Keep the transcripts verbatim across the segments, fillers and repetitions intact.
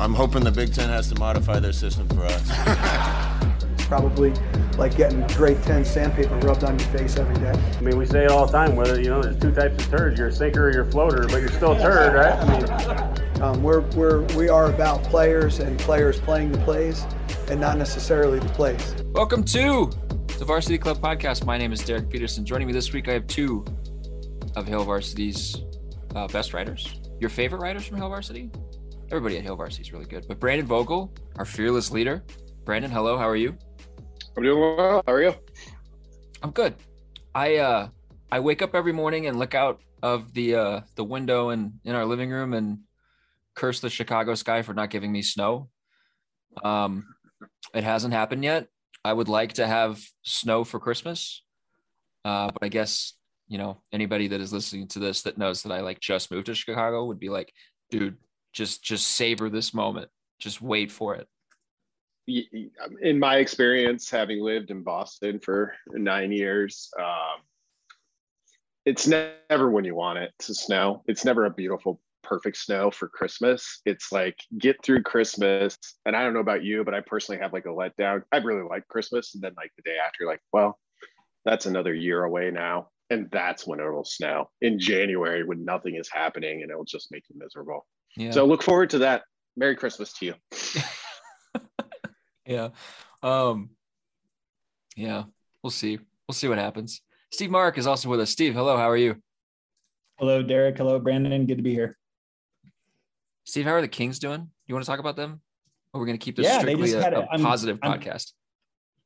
I'm hoping the Big Ten has to modify their system for us. It's probably like getting grade ten sandpaper rubbed on your face every day. I mean, we say it all the time, whether, you know, there's two types of turds, you're a sinker or you're a floater, but you're still a turd, right? I mean, um, we're, we're, we are about players and players playing the plays and not necessarily the plays. Welcome to the Varsity Club Podcast. My name is Derek Peterson. Joining me this week, I have two of Hail Varsity's uh, best writers. Your favorite writers from Hail Varsity? Everybody at Hail Varsity is really good. But Brandon Vogel, our fearless leader. Brandon, hello. How are you? I'm doing well. How are you? I'm good. I uh, I wake up every morning and look out of the uh, the window in, in our living room and curse the Chicago sky for not giving me snow. Um, it hasn't happened yet. I would like to have snow for Christmas. Uh, but I guess, you know, anybody that is listening to this that knows that I like just moved to Chicago would be like, dude, Just, just savor this moment. Just wait for it. In my experience, having lived in Boston for nine years, um, it's never when you want it to snow. It's never a beautiful, perfect snow for Christmas. It's like, get through Christmas. And I don't know about you, but I personally have like a letdown. I really like Christmas. And then like the day after, like, well, that's another year away now. And that's when it'll snow in January when nothing is happening and it'll just make you miserable. Yeah. So look forward to that. Merry Christmas to you. yeah. Um, yeah, we'll see. We'll see what happens. Steve Mark is also with us. Steve, hello. How are you? Hello, Derek. Hello, Brandon. Good to be here. Steve, how are the Kings doing? You want to talk about them? Or we're going to keep this yeah, strictly a, a, a positive I'm, podcast.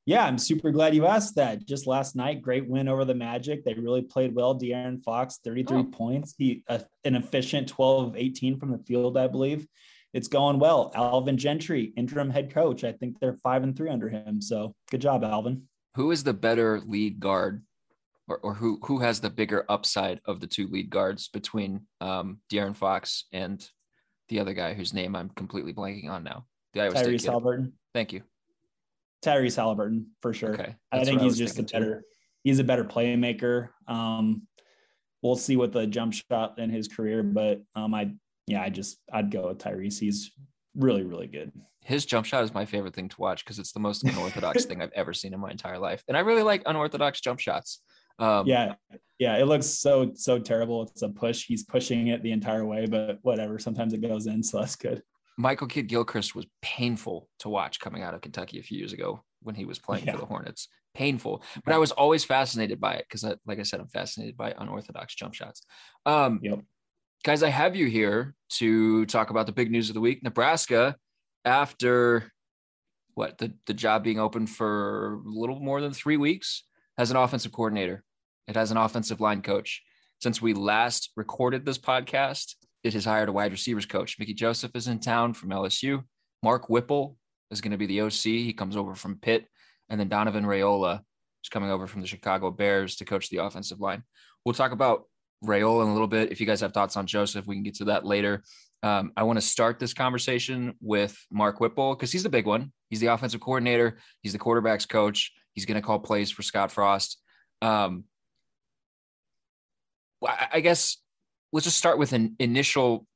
Yeah, I'm super glad you asked that. Just last night, great win over the Magic. They really played well. De'Aaron Fox, thirty-three oh. points. He uh, an efficient twelve of eighteen from the field, I believe. It's going well. Alvin Gentry, interim head coach. I think they're five and three under him. So good job, Alvin. Who is the better lead guard, or or who who has the bigger upside of the two lead guards between um, De'Aaron Fox and the other guy whose name I'm completely blanking on now? The Iowa Tyrese State Haliburton. Thank you. Tyrese Haliburton, for sure. Okay, I think he's I just a better, too. he's a better playmaker. Um, we'll see with the jump shot in his career, but um, I, yeah, I just, I'd go with Tyrese. He's really, really good. His jump shot is my favorite thing to watch because it's the most unorthodox thing I've ever seen in my entire life. And I really like unorthodox jump shots. Um, yeah. Yeah. It looks so, so terrible. It's a push. He's pushing it the entire way, but whatever. Sometimes it goes in. So that's good. Michael Kidd-Gilchrist was painful to watch coming out of Kentucky a few years ago when he was playing yeah. for the Hornets. Painful. But I was always fascinated by it because, like I said, I'm fascinated by unorthodox jump shots. Um, yep. Guys, I have you here to talk about the big news of the week. Nebraska, after what the, the job being open for a little more than three weeks, has an offensive coordinator. It has an offensive line coach. Since we last recorded this podcast, it has hired a wide receivers coach. Mickey Joseph is in town from L S U. Mark Whipple is going to be the O C. He comes over from Pitt. And then Donovan Raiola is coming over from the Chicago Bears to coach the offensive line. We'll talk about Raiola in a little bit. If you guys have thoughts on Joseph, we can get to that later. Um, I want to start this conversation with Mark Whipple because he's the big one. He's the offensive coordinator. He's the quarterback's coach. He's going to call plays for Scott Frost. Um, I guess... Let's just start with an initial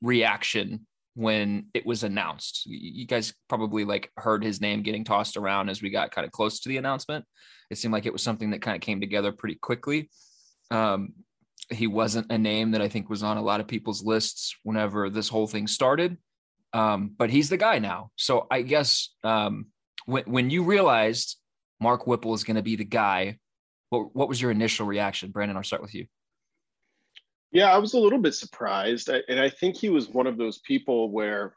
reaction when it was announced. You guys probably like heard his name getting tossed around as we got kind of close to the announcement. It seemed like it was something that kind of came together pretty quickly. Um, he wasn't a name that I think was on a lot of people's lists whenever this whole thing started, um, but he's the guy now. So I guess um, when, when you realized Mark Whipple is going to be the guy, what, what was your initial reaction? Brandon, I'll start with you. Yeah, I was a little bit surprised. I, and I think he was one of those people where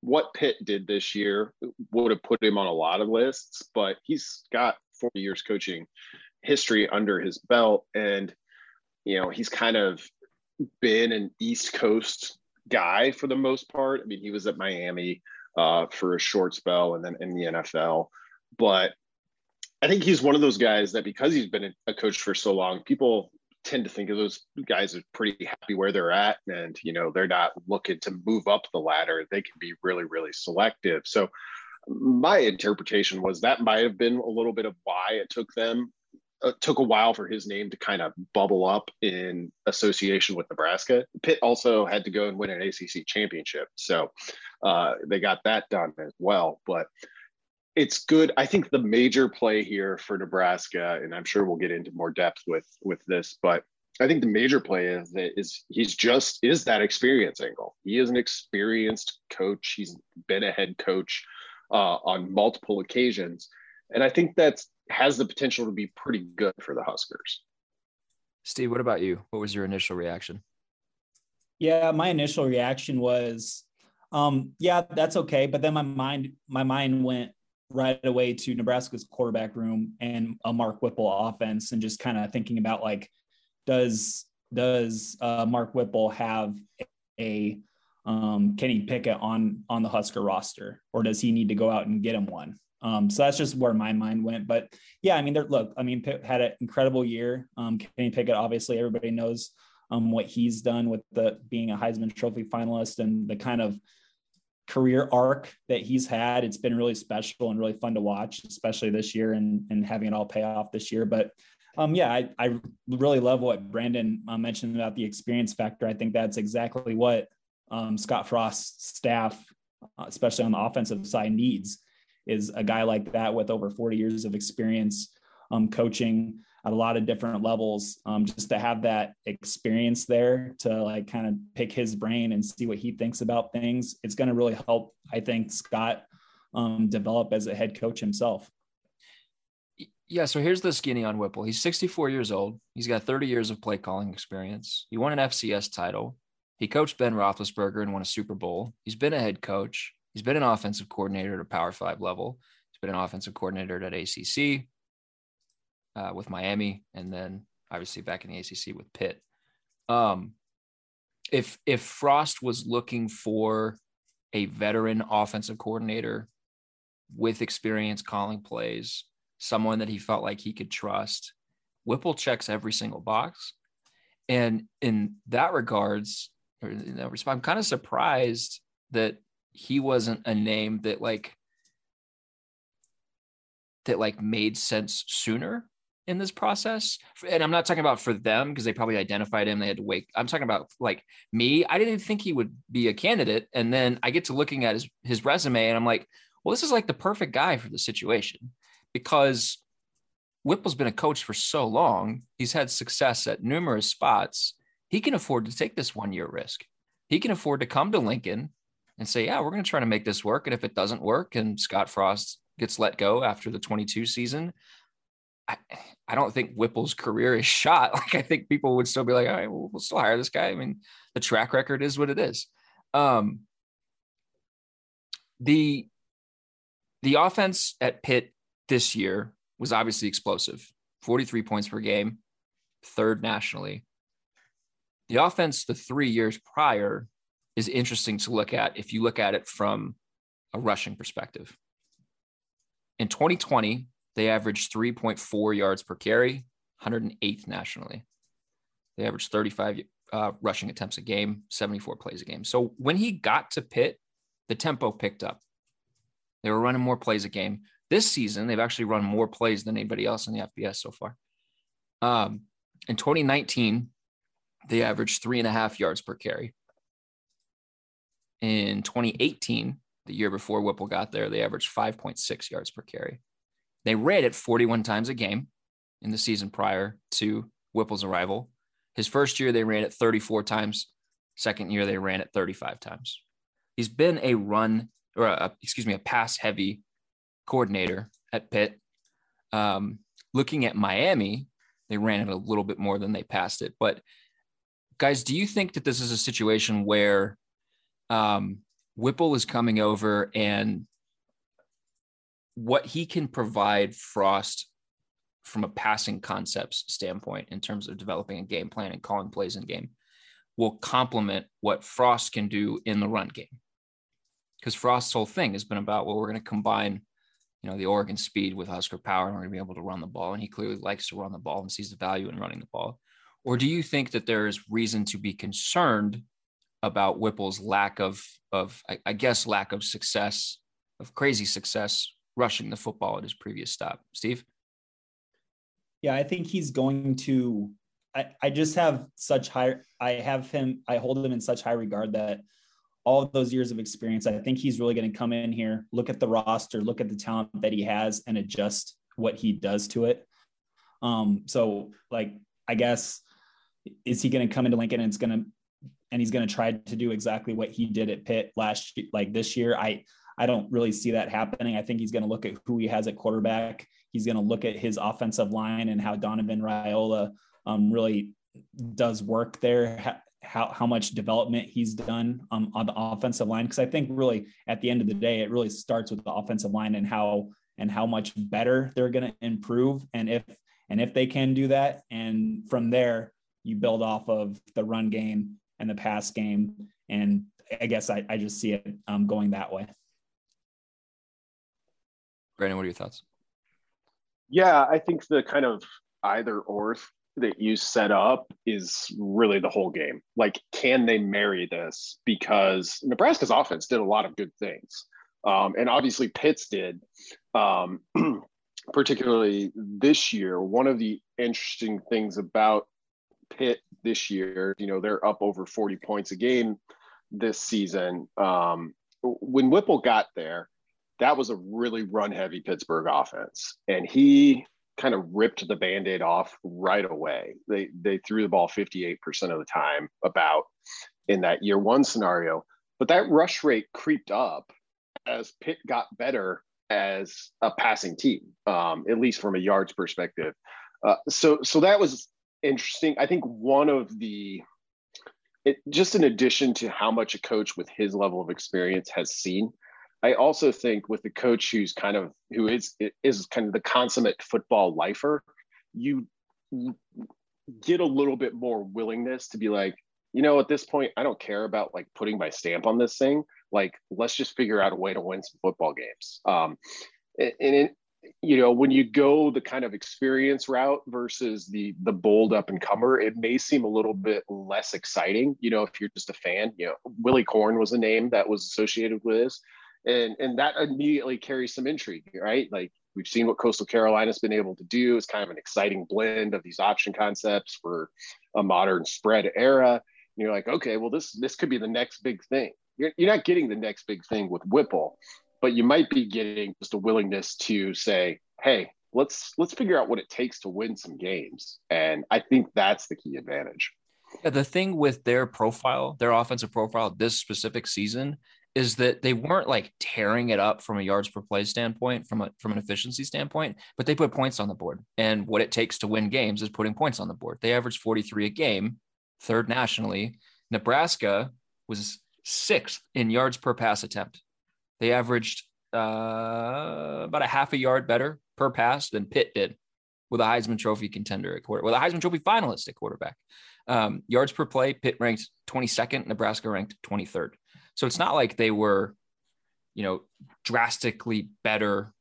what Pitt did this year would have put him on a lot of lists, but he's got forty years coaching history under his belt. And, you know, he's kind of been an East Coast guy for the most part. I mean, he was at Miami. uh, for a short spell and then in the N F L. But I think he's one of those guys that because he's been a coach for so long, people tend to think of those guys as pretty happy where they're at. And, you know, they're not looking to move up the ladder. They can be really, really selective. So my interpretation was that might've been a little bit of why it took them, it took a while for his name to kind of bubble up in association with Nebraska. Pitt also had to go and win an A C C championship. So uh, they got that done as well, but it's good. I think the major play here for Nebraska, and I'm sure we'll get into more depth with, with this, but I think the major play is that is he's just is that experience angle. He is an experienced coach. He's been a head coach uh, on multiple occasions. And I think that's has the potential to be pretty good for the Huskers. Steve, what about you? What was your initial reaction? Yeah, my initial reaction was, um, yeah, that's okay. But then my mind, my mind went right away to Nebraska's quarterback room and a Mark Whipple offense, and just kind of thinking about like, does does uh, Mark Whipple have a um, Kenny Pickett on on the Husker roster, or does he need to go out and get him one? Um, so that's just where my mind went. But yeah, I mean, look, I mean, Pitt had an incredible year. Um, Kenny Pickett, obviously everybody knows um, what he's done with the being a Heisman Trophy finalist and the kind of career arc that he's had. It's been really special and really fun to watch, especially this year and, and having it all pay off this year. But um, yeah, I, I really love what Brandon uh, mentioned about the experience factor. I think that's exactly what um, Scott Frost's staff, uh, especially on the offensive side, needs. Is a guy like that with over forty years of experience um, coaching at a lot of different levels, um, just to have that experience there to like kind of pick his brain and see what he thinks about things. It's going to really help, I think, Scott um, develop as a head coach himself. Yeah, so here's the skinny on Whipple. He's sixty-four years old. He's got thirty years of play calling experience. He won an F C S title. He coached Ben Roethlisberger and won a Super Bowl. He's been a head coach. He's been an offensive coordinator at a Power Five level. He's been an offensive coordinator at A C C uh, with Miami, and then obviously back in the A C C with Pitt. Um, if if Frost was looking for a veteran offensive coordinator with experience calling plays, someone that he felt like he could trust, Whipple checks every single box. And in that regards, or in that response, I'm kind of surprised that he wasn't a name that like, that like made sense sooner in this process. And I'm not talking about for them, because they probably identified him. They had to wait. I'm talking about like me. I didn't think he would be a candidate. And then I get to looking at his, his resume and I'm like, well, this is like the perfect guy for the situation, because Whipple's been a coach for so long. He's had success at numerous spots. He can afford to take this one year risk. He can afford to come to Lincoln and say, yeah, we're going to try to make this work. And if it doesn't work and Scott Frost gets let go after the twenty-two season, I, I don't think Whipple's career is shot. Like, I think people would still be like, all right, we'll, we'll still hire this guy. I mean, the track record is what it is. Um, the, the offense at Pitt this year was obviously explosive. forty-three points per game, third nationally. The offense the three years prior is interesting to look at if you look at it from a rushing perspective. In twenty twenty, they averaged three point four yards per carry, one hundred eighth nationally. They averaged thirty-five uh, rushing attempts a game, seventy-four plays a game. So when he got to Pitt, the tempo picked up. They were running more plays a game. This season, they've actually run more plays than anybody else in the F B S so far. Um, in twenty nineteen, they averaged three and a half yards per carry. In twenty eighteen, the year before Whipple got there, they averaged five point six yards per carry. They ran it forty-one times a game in the season prior to Whipple's arrival. His first year, they ran it thirty-four times. Second year, they ran it thirty-five times. He's been a run, or a, excuse me, a pass-heavy coordinator at Pitt. Um, looking at Miami, they ran it a little bit more than they passed it. But guys, do you think that this is a situation where Um, Whipple is coming over and what he can provide Frost from a passing concepts standpoint in terms of developing a game plan and calling plays in game will complement what Frost can do in the run game? because Frost's whole thing has been about, well, we're going to combine, you know, the Oregon speed with Husker power, and we're going to be able to run the ball. And he clearly likes to run the ball and sees the value in running the ball. Or do you think that there is reason to be concerned about Whipple's lack of, of I, I guess, lack of success, of crazy success, rushing the football at his previous stop? Steve? Yeah, I think he's going to, I, I just have such high, I have him, I hold him in such high regard that all of those years of experience, I think he's really going to come in here, look at the roster, look at the talent that he has, and adjust what he does to it. Um, so like, I guess, is he going to come into Lincoln and it's going to, and he's going to try to do exactly what he did at Pitt last year, like this year? I, I don't really see that happening. I think he's going to look at who he has at quarterback. He's going to look at his offensive line and how Donovan Raiola um, really does work there, how, how much development he's done um, on the offensive line. Cause I think really at the end of the day, it really starts with the offensive line and how, and how much better they're going to improve. And if, and if they can do that, and from there you build off of the run game and the pass game. And I guess I, I just see it um, going that way. Brandon, what are your thoughts? Yeah, I think the kind of either or that you set up is really the whole game. Like, can they marry this? Because Nebraska's offense did a lot of good things. Um, and obviously Pitt's did, um, particularly this year. One of the interesting things about Pitt this year, you know, they're up over forty points a game this season. Um, when Whipple got there, that was a really run-heavy Pittsburgh offense, and he kind of ripped the Band-Aid off right away. They they threw the ball fifty-eight percent of the time about in that year one scenario, but that rush rate creeped up as Pitt got better as a passing team, um, at least from a yards perspective. Uh, so so that was interesting. I think one of the it, just in addition to how much a coach with his level of experience has seen, I also think with the coach who's kind of who is is kind of the consummate football lifer, you get a little bit more willingness to be like, you know, at this point, I don't care about like putting my stamp on this thing. Like, let's just figure out a way to win some football games. Um, and, and it, you know, when you go the kind of experience route versus the the bold up and comer, it may seem a little bit less exciting. You know, if you're just a fan, you know, Willie Korn was a name that was associated with this. And and that immediately carries some intrigue, right? Like, we've seen what Coastal Carolina's been able to do. It's kind of an exciting blend of these option concepts for a modern spread era. And you're like, okay, well, this this could be the next big thing. You're, you're not getting the next big thing with Whipple, but you might be getting just a willingness to say, hey, let's let's figure out what it takes to win some games. And I think that's the key advantage. Yeah, the thing with their profile, their offensive profile this specific season, is that they weren't like tearing it up from a yards per play standpoint, from a, from an efficiency standpoint, but they put points on the board, and what it takes to win games is putting points on the board. They averaged forty-three a game, third nationally. Nebraska was sixth in yards per pass attempt. They averaged uh, about a half a yard better per pass than Pitt did, with a Heisman Trophy contender at quarterback, with a Heisman Trophy finalist at quarterback. Um, yards per play, Pitt ranked twenty-second, Nebraska ranked twenty-third. So it's not like they were, you know, drastically better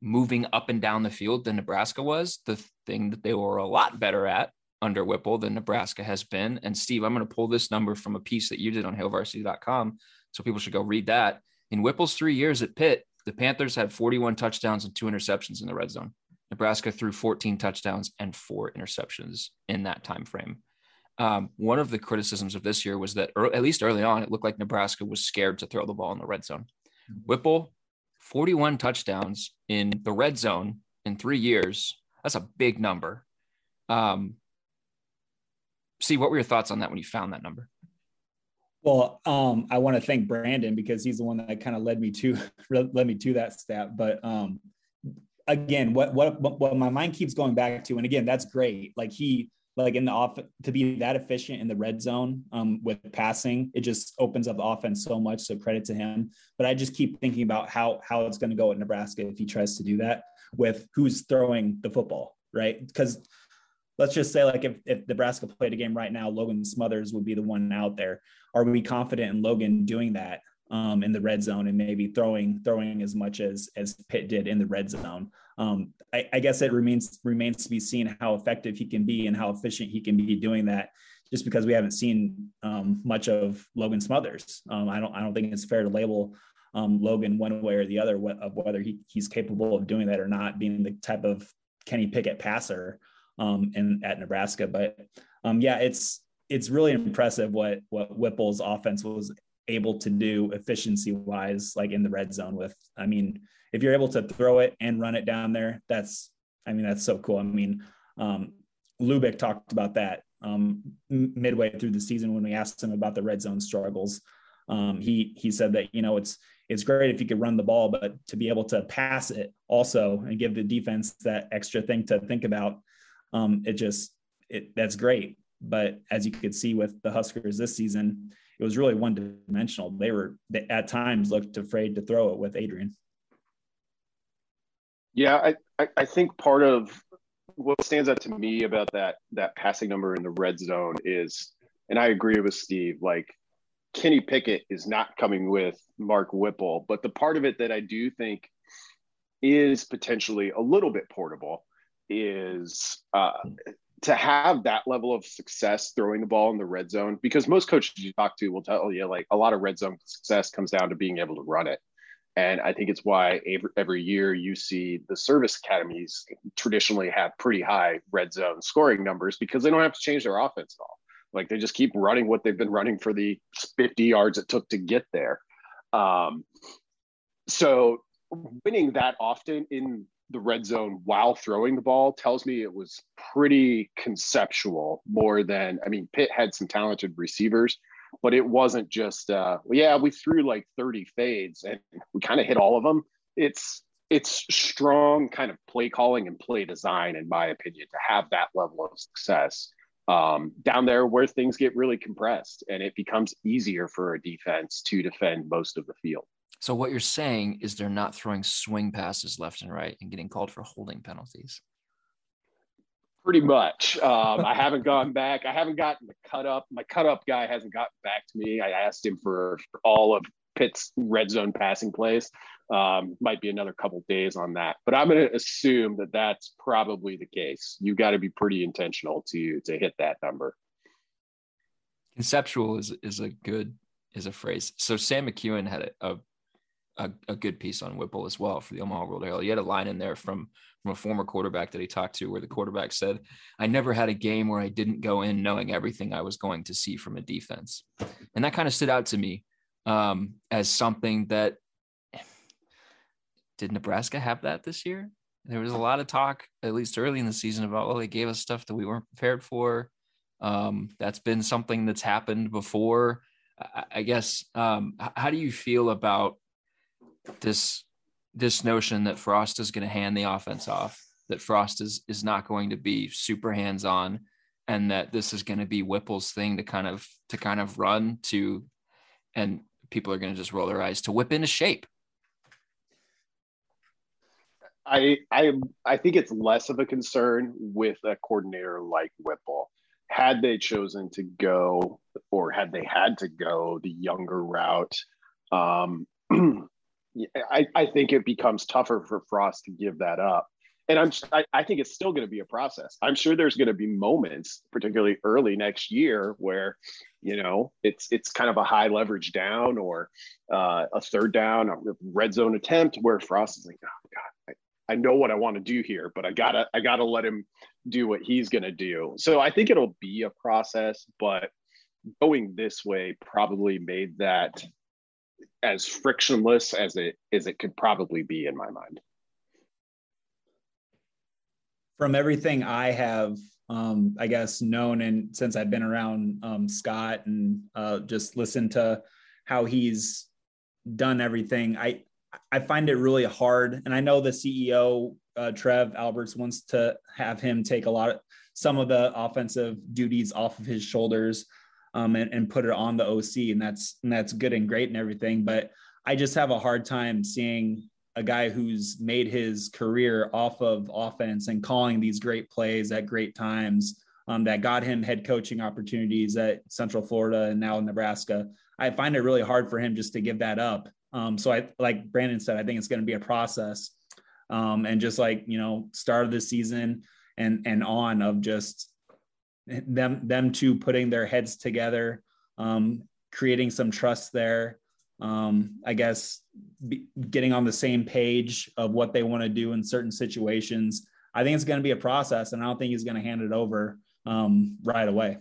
moving up and down the field than Nebraska was. The thing that they were a lot better at under Whipple than Nebraska has been. And Steve, I'm going to pull this number from a piece that you did on hail varsity dot com. So people should go read that. In Whipple's three years at Pitt, the Panthers had forty-one touchdowns and two interceptions in the red zone. Nebraska threw fourteen touchdowns and four interceptions in that time frame. Um, one of the criticisms of this year was that, or at least early on, it looked like Nebraska was scared to throw the ball in the red zone. Whipple, forty-one touchdowns in the red zone in three years. That's a big number. Um, see, what were your thoughts on that when you found that number? Well, um, I want to thank Brandon, because he's the one that kind of led me to led me to that stat. But um, again, what, what, what my mind keeps going back to, and again, that's great. Like he, like in the off to be that efficient in the red zone um, with passing, it just opens up the offense so much. So credit to him, but I just keep thinking about how, how it's going to go at Nebraska if he tries to do that with who's throwing the football, right? Because let's just say like, if, if Nebraska played a game right now, Logan Smothers would be the one out there. Are we confident in Logan doing that? um, in the red zone and maybe throwing throwing as much as as Pitt did in the red zone. Um, I, I guess it remains remains to be seen how effective he can be and how efficient he can be doing that, just because we haven't seen um, much of Logan Smothers. Um, I don't I don't think it's fair to label um, Logan one way or the other wh- of whether he, he's capable of doing that or not, being the type of Kenny Pickett passer um, in at Nebraska. But um, yeah, it's it's really impressive what what Whipple's offense was able to do efficiency wise, like in the red zone with, I mean, if you're able to throw it and run it down there, that's, I mean, that's so cool. I mean, um, Lubick talked about that um, midway through the season when we asked him about the red zone struggles. Um, he, he said that, you know, it's, it's great if you could run the ball, but to be able to pass it also and give the defense that extra thing to think about, um, it just, it, that's great. But as you could see with the Huskers this season, it was really one dimensional. They were they at times looked afraid to throw it with Adrian. Yeah, I, I think part of what stands out to me about that, that passing number in the red zone is, and I agree with Steve, like Kenny Pickett is not coming with Mark Whipple, but the part of it that I do think is potentially a little bit portable is uh, to have that level of success throwing the ball in the red zone, because most coaches you talk to will tell you like a lot of red zone success comes down to being able to run it. And I think it's why every, every year you see the service academies traditionally have pretty high red zone scoring numbers, because they don't have to change their offense at all. Like they just keep running what they've been running for the fifty yards it took to get there. Um, so winning that often in the red zone while throwing the ball tells me it was pretty conceptual more than, I mean, Pitt had some talented receivers, but it wasn't just, uh, yeah, we threw like thirty fades and we kind of hit all of them. It's it's strong kind of play calling and play design, in my opinion, to have that level of success um, down there where things get really compressed and it becomes easier for a defense to defend most of the field. So what you're saying is they're not throwing swing passes left and right and getting called for holding penalties. Pretty much. Um, I haven't gone back. I haven't gotten the cut up. My cut up guy hasn't gotten back to me. I asked him for, for all of Pitt's red zone passing plays. Um, might be another couple days on that, but I'm going to assume that that's probably the case. You got to be pretty intentional to to hit that number. Conceptual is is a good is a phrase. So Sam McEwen had a a, a good piece on Whipple as well for the Omaha World Herald. He had a line in there from. from a former quarterback that he talked to where the quarterback said, I never had a game where I didn't go in knowing everything I was going to see from a defense. And that kind of stood out to me um, as something that did Nebraska have that this year? There was a lot of talk, at least early in the season, about, oh, they gave us stuff that we weren't prepared for. Um, that's been something that's happened before, I, I guess. Um, how do you feel about this, this notion that Frost is going to hand the offense off, that Frost is, is not going to be super hands-on, and that this is going to be Whipple's thing to kind of, to kind of run to, and people are going to just roll their eyes, to whip into shape? I, I, I think it's less of a concern with a coordinator like Whipple. Had they chosen to go, or had they had to go the younger route, um, I, I think it becomes tougher for Frost to give that up. And I'm, I, I think it's still going to be a process. I'm sure there's going to be moments, particularly early next year, where, you know, it's it's kind of a high leverage down or uh, a third down, a red zone attempt where Frost is like, oh God, I, I know what I want to do here, but I gotta I gotta let him do what he's going to do. So I think it'll be a process, but going this way probably made that as frictionless as it as it could probably be, in my mind. From everything I have, um, I guess, known, and since I've been around um, Scott and uh, just listened to how he's done everything, I I find it really hard. And I know the C E O, uh, Trev Alberts, wants to have him take a lot of some of the offensive duties off of his shoulders. Um, and, and put it on the O C, and that's and that's good and great and everything. But I just have a hard time seeing a guy who's made his career off of offense and calling these great plays at great times um, that got him head coaching opportunities at Central Florida and now Nebraska. I find it really hard for him just to give that up. Um, so I, like Brandon said, I think it's going to be a process, um, and just like, you know, start of the season and, and on of just them, them two putting their heads together, um, creating some trust there. Um, I guess be, getting on the same page of what they want to do in certain situations. I think it's going to be a process, and I don't think he's going to hand it over um, right away.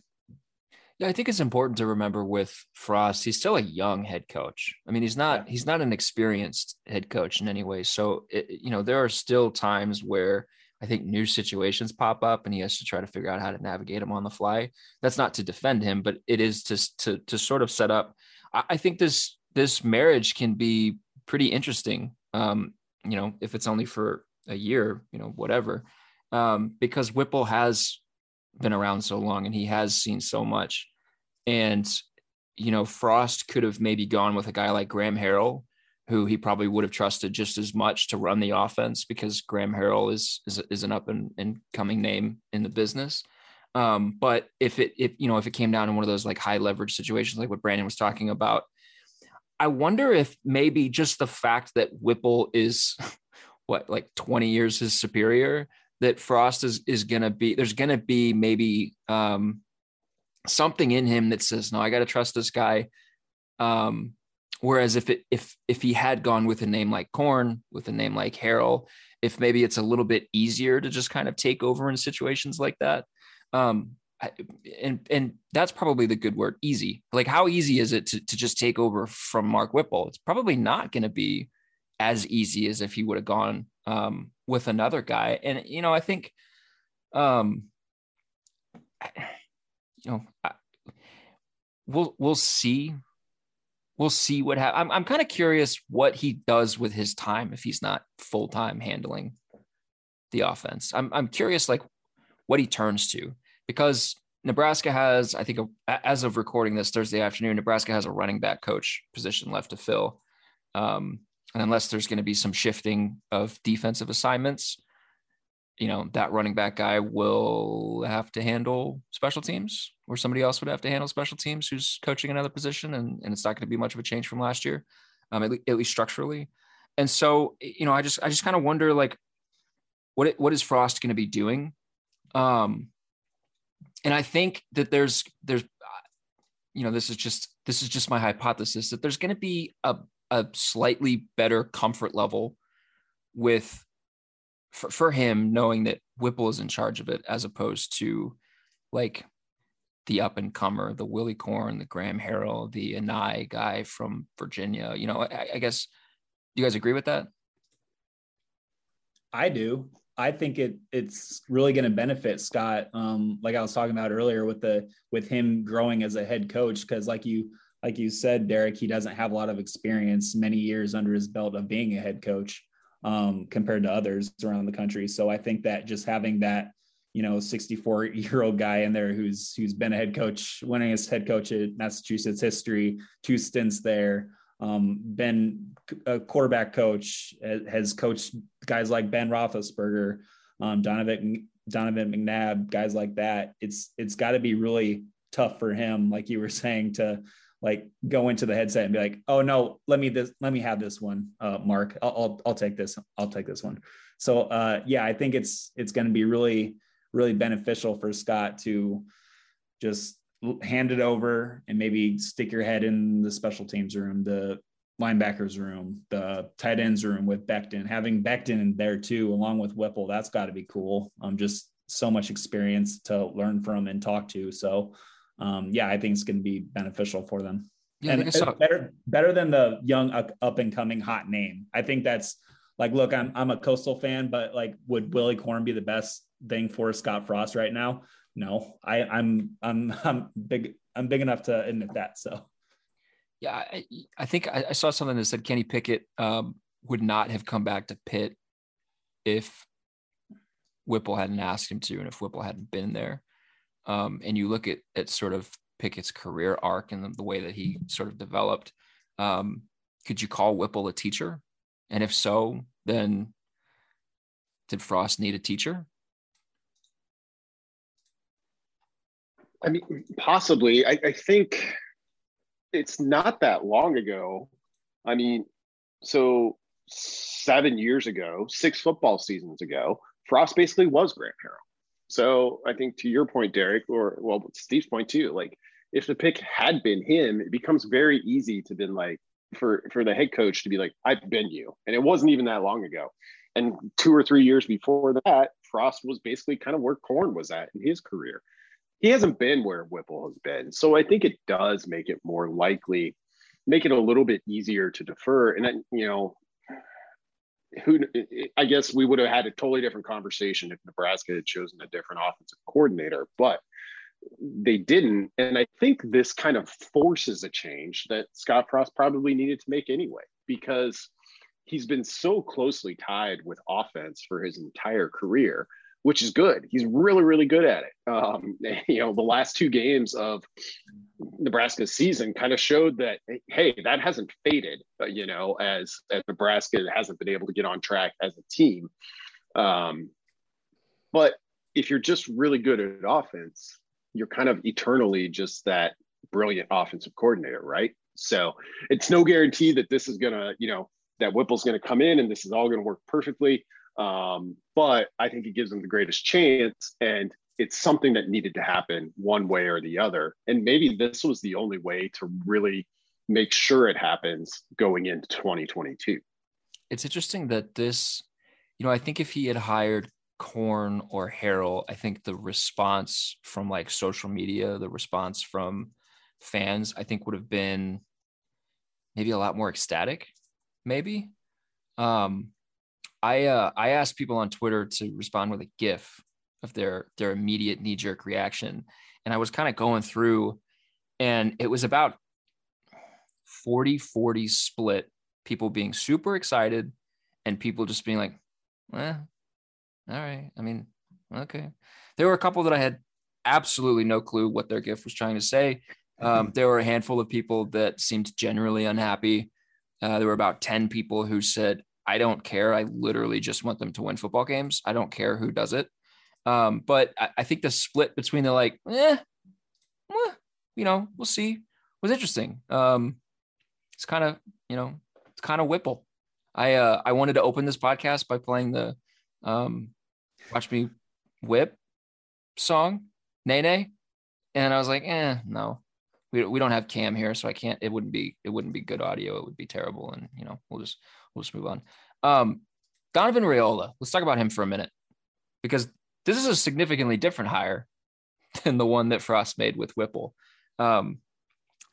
Yeah, I think it's important to remember with Frost, he's still a young head coach. I mean, he's not he's not an experienced head coach in any way. So, it, you know, there are still times where I think new situations pop up and he has to try to figure out how to navigate them on the fly. That's not to defend him, but it is to to, to sort of set up. I, I think this this marriage can be pretty interesting, um, you know, if it's only for a year, you know, whatever, um, because Whipple has been around so long and he has seen so much. And, you know, Frost could have maybe gone with a guy like Graham Harrell, who he probably would have trusted just as much to run the offense, because Graham Harrell is, is, is an up and, and coming name in the business. Um, but if it, if, you know, if it came down to one of those like high leverage situations, like what Brandon was talking about, I wonder if maybe just the fact that Whipple is what, like twenty years his superior, that Frost is, is going to be, there's going to be maybe um, something in him that says, no, I got to trust this guy. Um, whereas if it, if, if he had gone with a name like Korn, with a name like Harrell, if maybe it's a little bit easier to just kind of take over in situations like that. Um, I, and, and that's probably the good word, easy. Like, how easy is it to, to just take over from Mark Whipple? It's probably not going to be as easy as if he would have gone um, with another guy. And, you know, I think, um, you know, I, we'll, we'll see, we'll see what happens. I'm, I'm kind of curious what he does with his time if he's not full-time handling the offense. I'm, I'm curious, like, what he turns to, because Nebraska has, I think, a, as of recording this Thursday afternoon, Nebraska has a running back coach position left to fill. Um, And unless there's going to be some shifting of defensive assignments, you know, that running back guy will have to handle special teams, or somebody else would have to handle special teams who's coaching another position. And, and it's not going to be much of a change from last year, um, at, le- at least structurally. And so, you know, I just, I just kind of wonder, like, what, it, what is Frost going to be doing? Um, and I think that there's, there's, you know, this is just, this is just my hypothesis that there's going to be a, a slightly better comfort level with for, for him, knowing that Whipple is in charge of it, as opposed to like the up and comer, the Willie Korn, the Graham Harrell, the Anai guy from Virginia. You know, I, I guess, do you guys agree with that? I do. I think it it's really going to benefit Scott. Um, like I was talking about earlier with the, with him growing as a head coach. Cause like you, Like you said, Derek, he doesn't have a lot of experience, many years under his belt of being a head coach um, compared to others around the country. So I think that just having that, you know, sixty-four year old guy in there who's who's been a head coach, winningest head coach in Massachusetts history, two stints there, um, been a quarterback coach, has coached guys like Ben Roethlisberger, um, Donovan Donovan McNabb, guys like that. It's it's got to be really tough for him, like you were saying, to like go into the headset and be like, oh no, let me, this, let me have this one, uh, Mark, I'll, I'll, I'll take this. I'll take this one. So uh, yeah, I think it's, it's going to be really, really beneficial for Scott to just hand it over and maybe stick your head in the special teams room, the linebackers room, the tight ends room with Becton, having Becton in there too, along with Whipple. That's gotta be cool. Um, just so much experience to learn from and talk to. So Um, yeah, I think it's going to be beneficial for them. Yeah, and so. better, better than the young up and coming hot name. I think that's like, look, I'm, I'm a Coastal fan, but like, would Willie Korn be the best thing for Scott Frost right now? No, I I'm, I'm, I'm big, I'm big enough to admit that. So. Yeah. I, I think I, I saw something that said Kenny Pickett um, would not have come back to Pitt if Whipple hadn't asked him to, and if Whipple hadn't been there. Um, and you look at, at sort of Pickett's career arc and the, the way that he sort of developed, um, could you call Whipple a teacher? And if so, then did Frost need a teacher? I mean, possibly. I, I think it's not that long ago. I mean, so seven years ago, six football seasons ago, Frost basically was Graham Harrell. So I think to your point, Derek, or well, Steve's point too, like if the pick had been him, it becomes very easy to then like for, for the head coach to be like, I've been you. And it wasn't even that long ago. And two or three years before that, Frost was basically kind of where Korn was at in his career. He hasn't been where Whipple has been. So I think it does make it more likely, make it a little bit easier to defer. And then, you know, who I guess we would have had a totally different conversation if Nebraska had chosen a different offensive coordinator, but they didn't. And I think this kind of forces a change that Scott Frost probably needed to make anyway, because he's been so closely tied with offense for his entire career, which is good. He's really, really good at it. Um, you know, the last two games of Nebraska's season kind of showed that, hey, that hasn't faded, you know, as, as Nebraska hasn't been able to get on track as a team. Um, but if you're just really good at offense, you're kind of eternally just that brilliant offensive coordinator, right? So it's no guarantee that this is going to, you know, that Whipple's going to come in and this is all going to work perfectly. Um, but I think it gives them the greatest chance, and it's something that needed to happen one way or the other. And maybe this was the only way to really make sure it happens going into twenty twenty-two. It's interesting that this, you know, I think if he had hired Korn or Harrell, I think the response from like social media, the response from fans, I think would have been maybe a lot more ecstatic, maybe. Um, I uh, I asked people on Twitter to respond with a GIF of their their immediate knee-jerk reaction. And I was kind of going through, and it was about forty forty split, people being super excited and people just being like, eh, all right. I mean, okay. There were a couple that I had absolutely no clue what their GIF was trying to say. Um, there were a handful of people that seemed generally unhappy. Uh, there were about ten people who said, I don't care. I literally just want them to win football games. I don't care who does it. Um, but I, I think the split between the like, eh, eh, you know, we'll see, was interesting. Um, it's kind of, you know, it's kind of Whipple. I uh, I wanted to open this podcast by playing the um, Watch Me Whip song, Nay Nay. And I was like, eh, no. We we don't have Cam here, so I can't. It wouldn't be it wouldn't be good audio. It would be terrible, and you know we'll just we'll just move on. Um, Donovan Raiola. Let's talk about him for a minute, because this is a significantly different hire than the one that Frost made with Whipple. Um,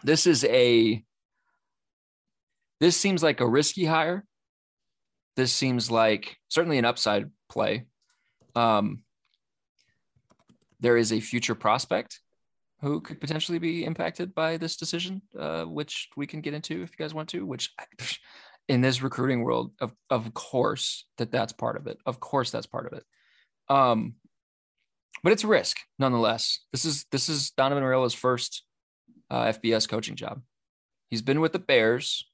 this is a this seems like a risky hire. This seems like certainly an upside play. Um, there is a future prospect who could potentially be impacted by this decision, uh, which we can get into if you guys want to, which in this recruiting world, of, of course, that that's part of it. Of course, that's part of it. Um, but it's a risk nonetheless. This is, this is Donovan Raiola's first uh, F B S coaching job. He's been with the Bears.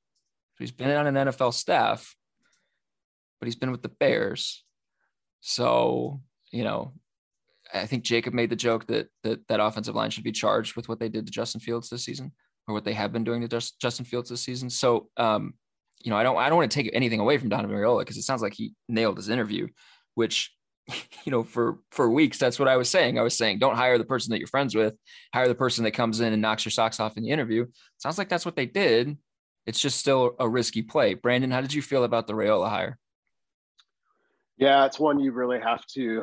So he's been on an N F L staff, but he's been with the Bears. So, you know, I think Jacob made the joke that, that that offensive line should be charged with what they did to Justin Fields this season, or what they have been doing to Just, Justin Fields this season. So, um, you know, I don't I don't want to take anything away from Donovan Raiola, because it sounds like he nailed his interview, which, you know, for for weeks, that's what I was saying. I was saying, don't hire the person that you're friends with, hire the person that comes in and knocks your socks off in the interview. Sounds like that's what they did. It's just still a risky play. Brandon, how did you feel about the Raiola hire? Yeah, it's one you really have to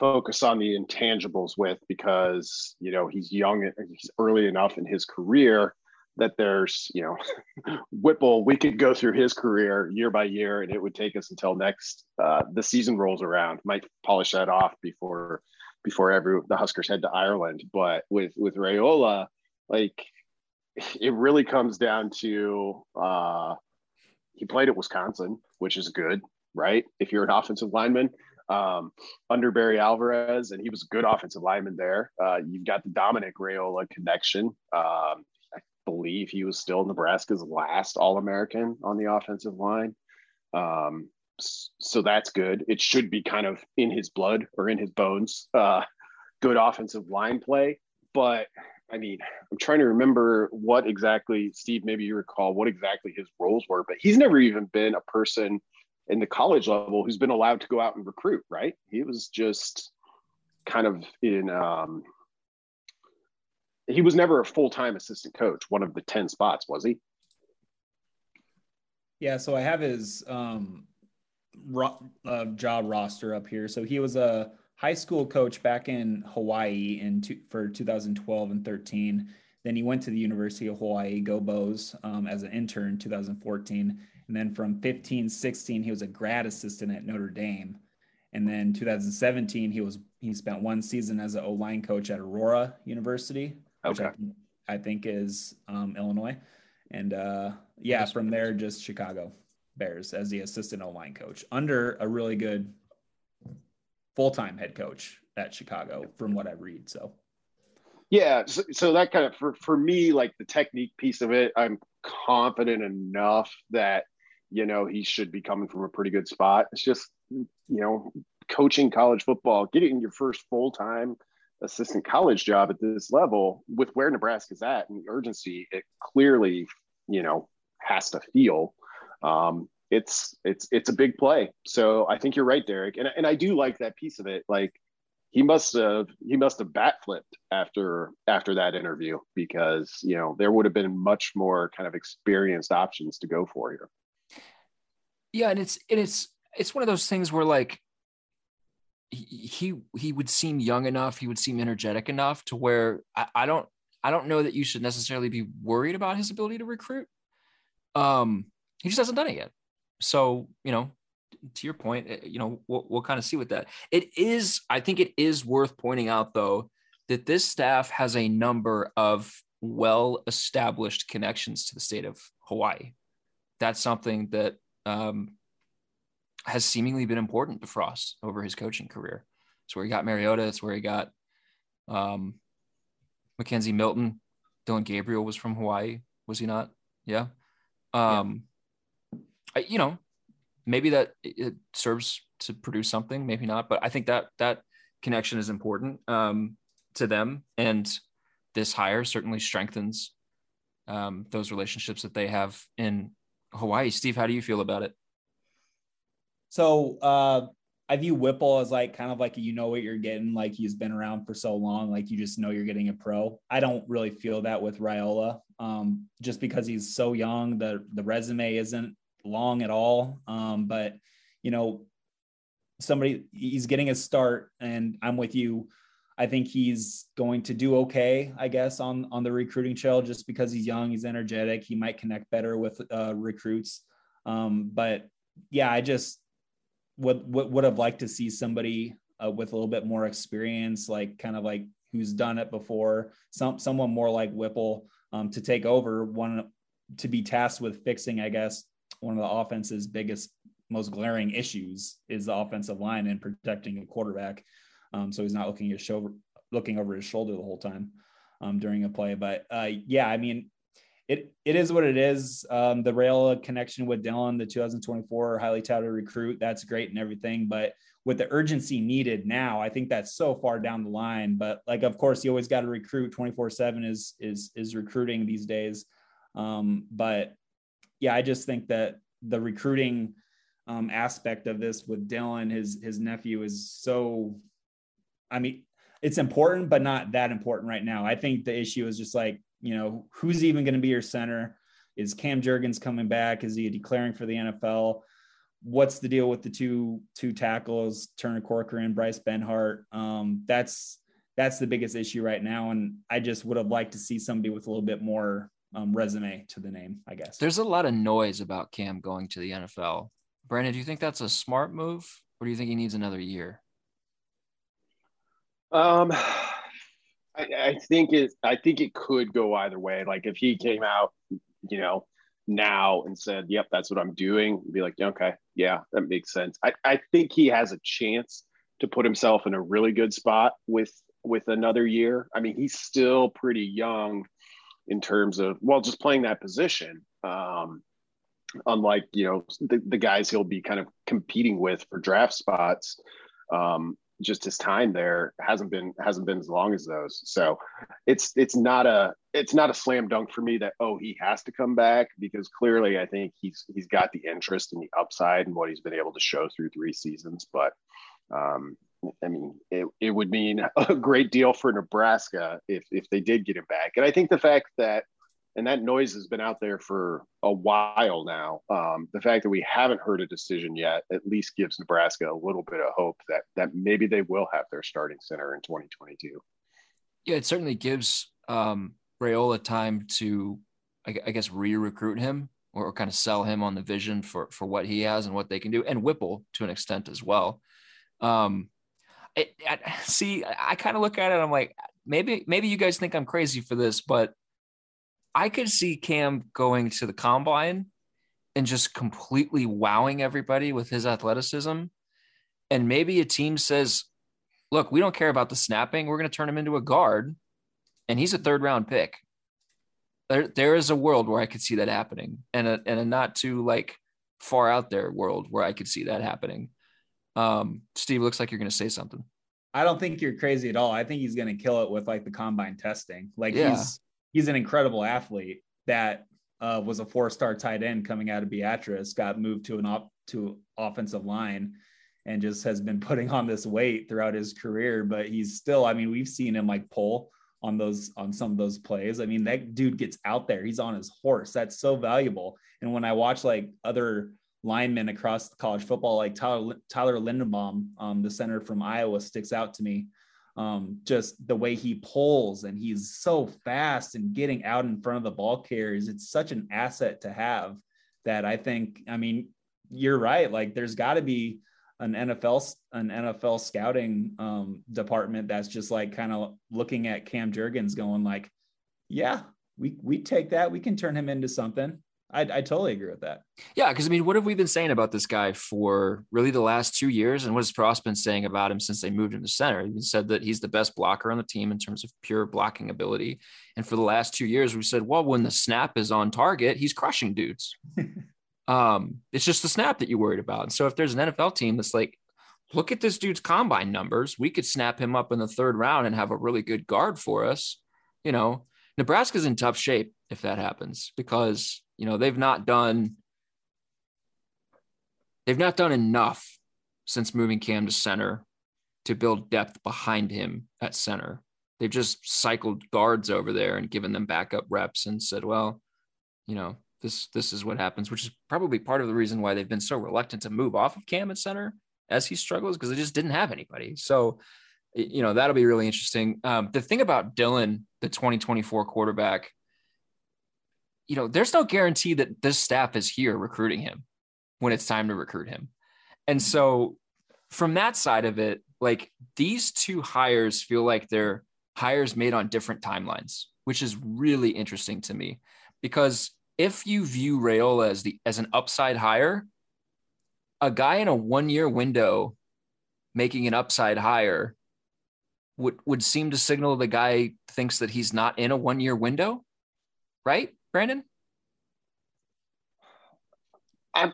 focus on the intangibles with, because, you know, he's young, he's early enough in his career that there's, you know, Whipple, we could go through his career year by year, and it would take us until next, uh, the season rolls around. Might polish that off before before every, the Huskers head to Ireland. But with, with Raiola, like, it really comes down to, uh, he played at Wisconsin, which is good. Right? If you're an offensive lineman, um, under Barry Alvarez, and he was a good offensive lineman there. Uh, you've got the Dominic Raiola connection. Um, I believe he was still Nebraska's last All-American on the offensive line. Um, so that's good. It should be kind of in his blood or in his bones, uh, good offensive line play. But I mean, I'm trying to remember what exactly, Steve, maybe you recall what exactly his roles were, but he's never even been a person in the college level who's been allowed to go out and recruit, right? He was just kind of in, um, he was never a full-time assistant coach, one of the ten spots, was he? Yeah, so I have his um, ro- uh, job roster up here. So he was a high school coach back in Hawaii in two, for two thousand twelve and thirteen. Then he went to the University of Hawaii, Go Bows, um, as an intern in two thousand fourteen. And then from fifteen, sixteen, he was a grad assistant at Notre Dame. And then two thousand seventeen, he was he spent one season as an O-line coach at Aurora University, which okay. I, th- I think is um, Illinois. And uh, yeah, from there, just Chicago Bears as the assistant O-line coach under a really good full-time head coach at Chicago, from what I read. So, yeah, so, so that kind of for, for me, like the technique piece of it, I'm confident enough that, you know, he should be coming from a pretty good spot. It's just, you know, coaching college football, getting your first full-time assistant college job at this level with where Nebraska's at and the urgency it clearly, you know, has to feel. Um, it's, it's, it's a big play. So I think you're right, Derek. And, and I do like that piece of it. Like he must've, he must've bat flipped after, after that interview, because, you know, there would have been much more kind of experienced options to go for here. Yeah. And it's, and it's, it's one of those things where like, he, he would seem young enough. He would seem energetic enough to where I, I don't, I don't know that you should necessarily be worried about his ability to recruit. Um, he just hasn't done it yet. So, you know, to your point, you know, we'll, we'll kind of see with that. It is, I think it is worth pointing out though, that this staff has a number of well-established connections to the state of Hawaii. That's something that, um, has seemingly been important to Frost over his coaching career. It's where he got Mariota. It's where he got um, Mackenzie Milton. Dylan Gabriel was from Hawaii, was he not? Yeah. Um, yeah. I, you know, maybe that it serves to produce something, maybe not. But I think that that connection is important um, to them. And this hire certainly strengthens um, those relationships that they have in Hawaii. Steve, how do you feel about it? So uh, I view Whipple as like kind of like, you know what you're getting, like he's been around for so long, like you just know you're getting a pro. I don't really feel that with Raiola um, just because he's so young, the, the resume isn't long at all. Um, but, you know, somebody he's getting a start and I'm with you. I think he's going to do okay, I guess, on, on the recruiting trail just because he's young, he's energetic. He might connect better with uh, recruits. Um, but yeah, I just, Would, would would have liked to see somebody uh, with a little bit more experience, like kind of like who's done it before, some someone more like Whipple um, to take over, one to be tasked with fixing, I guess, one of the offense's biggest, most glaring issues is the offensive line and protecting a quarterback. Um, so he's not looking his shoulder, looking over his shoulder the whole time um, during a play. But uh, yeah, I mean, It it is what it is. Um, the Raiola connection with Dylan, the two thousand twenty-four highly touted recruit, that's great and everything. But with the urgency needed now, I think that's so far down the line. But like, of course, you always got to recruit. twenty-four seven is is is recruiting these days. Um, but yeah, I just think that the recruiting um, aspect of this with Dylan, his his nephew, is so. I mean, it's important, but not that important right now. I think the issue is just like, you know, who's even going to be your center? Is Cam Jurgens coming back? Is he declaring for the N F L? What's the deal with the two two tackles, Turner Corcoran, Bryce Benhart? Um, that's that's the biggest issue right now. And I just would have liked to see somebody with a little bit more um, resume to the name, I guess. There's a lot of noise about Cam going to the N F L. Brandon, do you think that's a smart move? Or do you think he needs another year? Um. I think it. I think it could go either way. Like if he came out, you know, now and said, "Yep, that's what I'm doing," I'd be like, "Okay, yeah, that makes sense." I, I think he has a chance to put himself in a really good spot with with another year. I mean, he's still pretty young in terms of well, just playing that position. Um, unlike you know the, the guys he'll be kind of competing with for draft spots. Um, just his time there hasn't been hasn't been as long as those. So it's it's not a it's not a slam dunk for me that, oh, he has to come back, because clearly I think he's he's got the interest and the upside and what he's been able to show through three seasons. But um, I mean, it, it would mean a great deal for Nebraska if if they did get him back. And I think the fact that, and that noise has been out there for a while now, um, the fact that we haven't heard a decision yet at least gives Nebraska a little bit of hope that that maybe they will have their starting center in twenty twenty-two. Yeah, it certainly gives um, Raiola time to, I, I guess, re-recruit him or, or kind of sell him on the vision for, for what he has and what they can do, and Whipple to an extent as well. Um, it, I, see, I kind of look at it, I'm like, maybe maybe you guys think I'm crazy for this, but I could see Cam going to the combine and just completely wowing everybody with his athleticism. And maybe a team says, look, we don't care about the snapping. We're going to turn him into a guard, and he's a third round pick. There, there is a world where I could see that happening, and a, and a not too like far out there world where I could see that happening. Um, Steve, looks like you're going to say something. I don't think you're crazy at all. I think he's going to kill it with like the combine testing. Like yeah. he's, He's an incredible athlete that uh, was a four-star tight end coming out of Beatrice, got moved to an op- to offensive line, and just has been putting on this weight throughout his career. But he's still, I mean, we've seen him like pull on those, on some of those plays. I mean, that dude gets out there. He's on his horse. That's so valuable. And when I watch like other linemen across college football, like Tyler, Tyler Lindenbaum, um, the center from Iowa, sticks out to me. Um, just the way he pulls, and he's so fast and getting out in front of the ball carriers. It's such an asset to have that I think, I mean, you're right. Like there's gotta be an N F L, an N F L scouting um, department that's just like kind of looking at Cam Jurgens going like, yeah, we, we take that. We can turn him into something. I, I totally agree with that. Yeah. Cause I mean, what have we been saying about this guy for really the last two years? And what has Frost been saying about him since they moved him to center? He said that he's the best blocker on the team in terms of pure blocking ability. And for the last two years, we said, well, when the snap is on target, he's crushing dudes. um, it's just the snap that you're worried about. And so if there's an N F L team that's like, look at this dude's combine numbers, we could snap him up in the third round and have a really good guard for us. You know, Nebraska's in tough shape if that happens, because you know, they've not done, they've not done enough since moving Cam to center to build depth behind him at center. They've just cycled guards over there and given them backup reps and said, well, you know, this, this is what happens, which is probably part of the reason why they've been so reluctant to move off of Cam at center as he struggles, because they just didn't have anybody. So, you know, that'll be really interesting. Um, the thing about Dylan, the twenty twenty-four quarterback, you know, there's no guarantee that this staff is here recruiting him when it's time to recruit him. And so from that side of it, like these two hires feel like they're hires made on different timelines, which is really interesting to me, because if you view Raiola as the, as an upside hire, a guy in a one-year window making an upside hire would, would seem to signal the guy thinks that he's not in a one-year window, right? Brandon? I'm,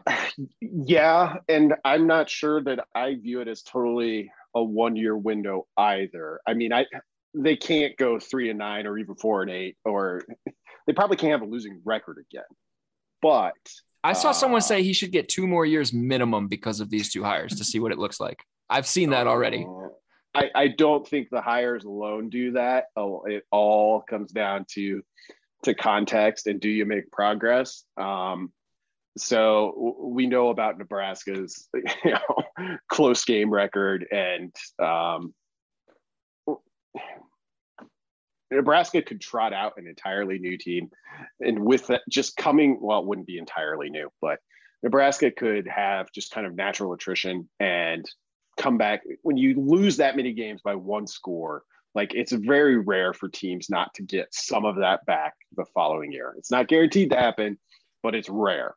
yeah, and I'm not sure that I view it as totally a one-year window either. I mean, I they can't go three and nine or even four and eight, or they probably can't have a losing record again. But I saw uh, someone say he should get two more years minimum because of these two hires to see what it looks like. I've seen that already. Uh, I, I don't think the hires alone do that. Oh, it all comes down to to context and do you make progress? Um, so we know about Nebraska's you know, close game record, and um, Nebraska could trot out an entirely new team. And with that just coming, well, it wouldn't be entirely new, but Nebraska could have just kind of natural attrition and come back. When you lose that many games by one score, like it's very rare for teams not to get some of that back the following year. It's not guaranteed to happen, but it's rare.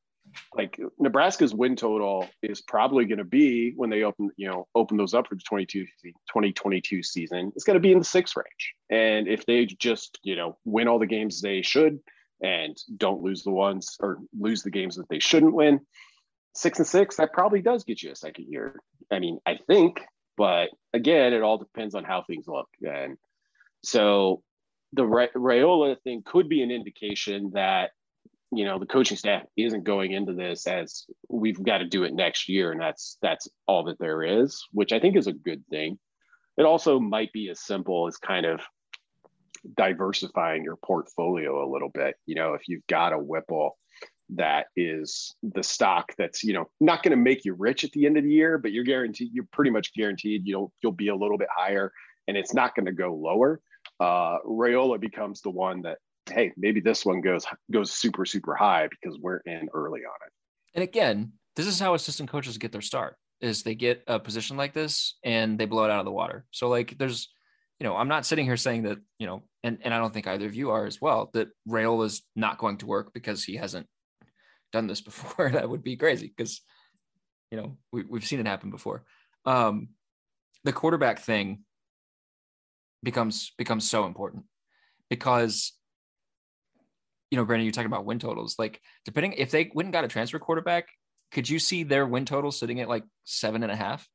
Like Nebraska's win total is probably going to be when they open, you know, open those up for the twenty-two, twenty twenty-two season, it's going to be in the six range. And if they just, you know, win all the games they should and don't lose the ones or lose the games that they shouldn't win, six and six, that probably does get you a second year. I mean, I think But again, it all depends on how things look. And so the Raiola thing could be an indication that, you know, the coaching staff isn't going into this as we've got to do it next year. And that's, that's all that there is, which I think is a good thing. It also might be as simple as kind of diversifying your portfolio a little bit. You know, if you've got a Whipple that is the stock that's, you know, not going to make you rich at the end of the year, but you're guaranteed, you're pretty much guaranteed you'll, you'll be a little bit higher and it's not going to go lower. Uh, Raiola becomes the one that, hey, maybe this one goes, goes super, super high because we're in early on it. And again, this is how assistant coaches get their start, is they get a position like this and they blow it out of the water. So like, there's, you know, I'm not sitting here saying that, you know, and, and I don't think either of you are as well, that Raiola is not going to work because he hasn't done this before. That would be crazy because, you know, we, we've seen it happen before. Um, the quarterback thing becomes becomes so important because, you know, Brandon, you're talking about win totals. Like, depending if they went and got a transfer quarterback, could you see their win total sitting at like seven and a half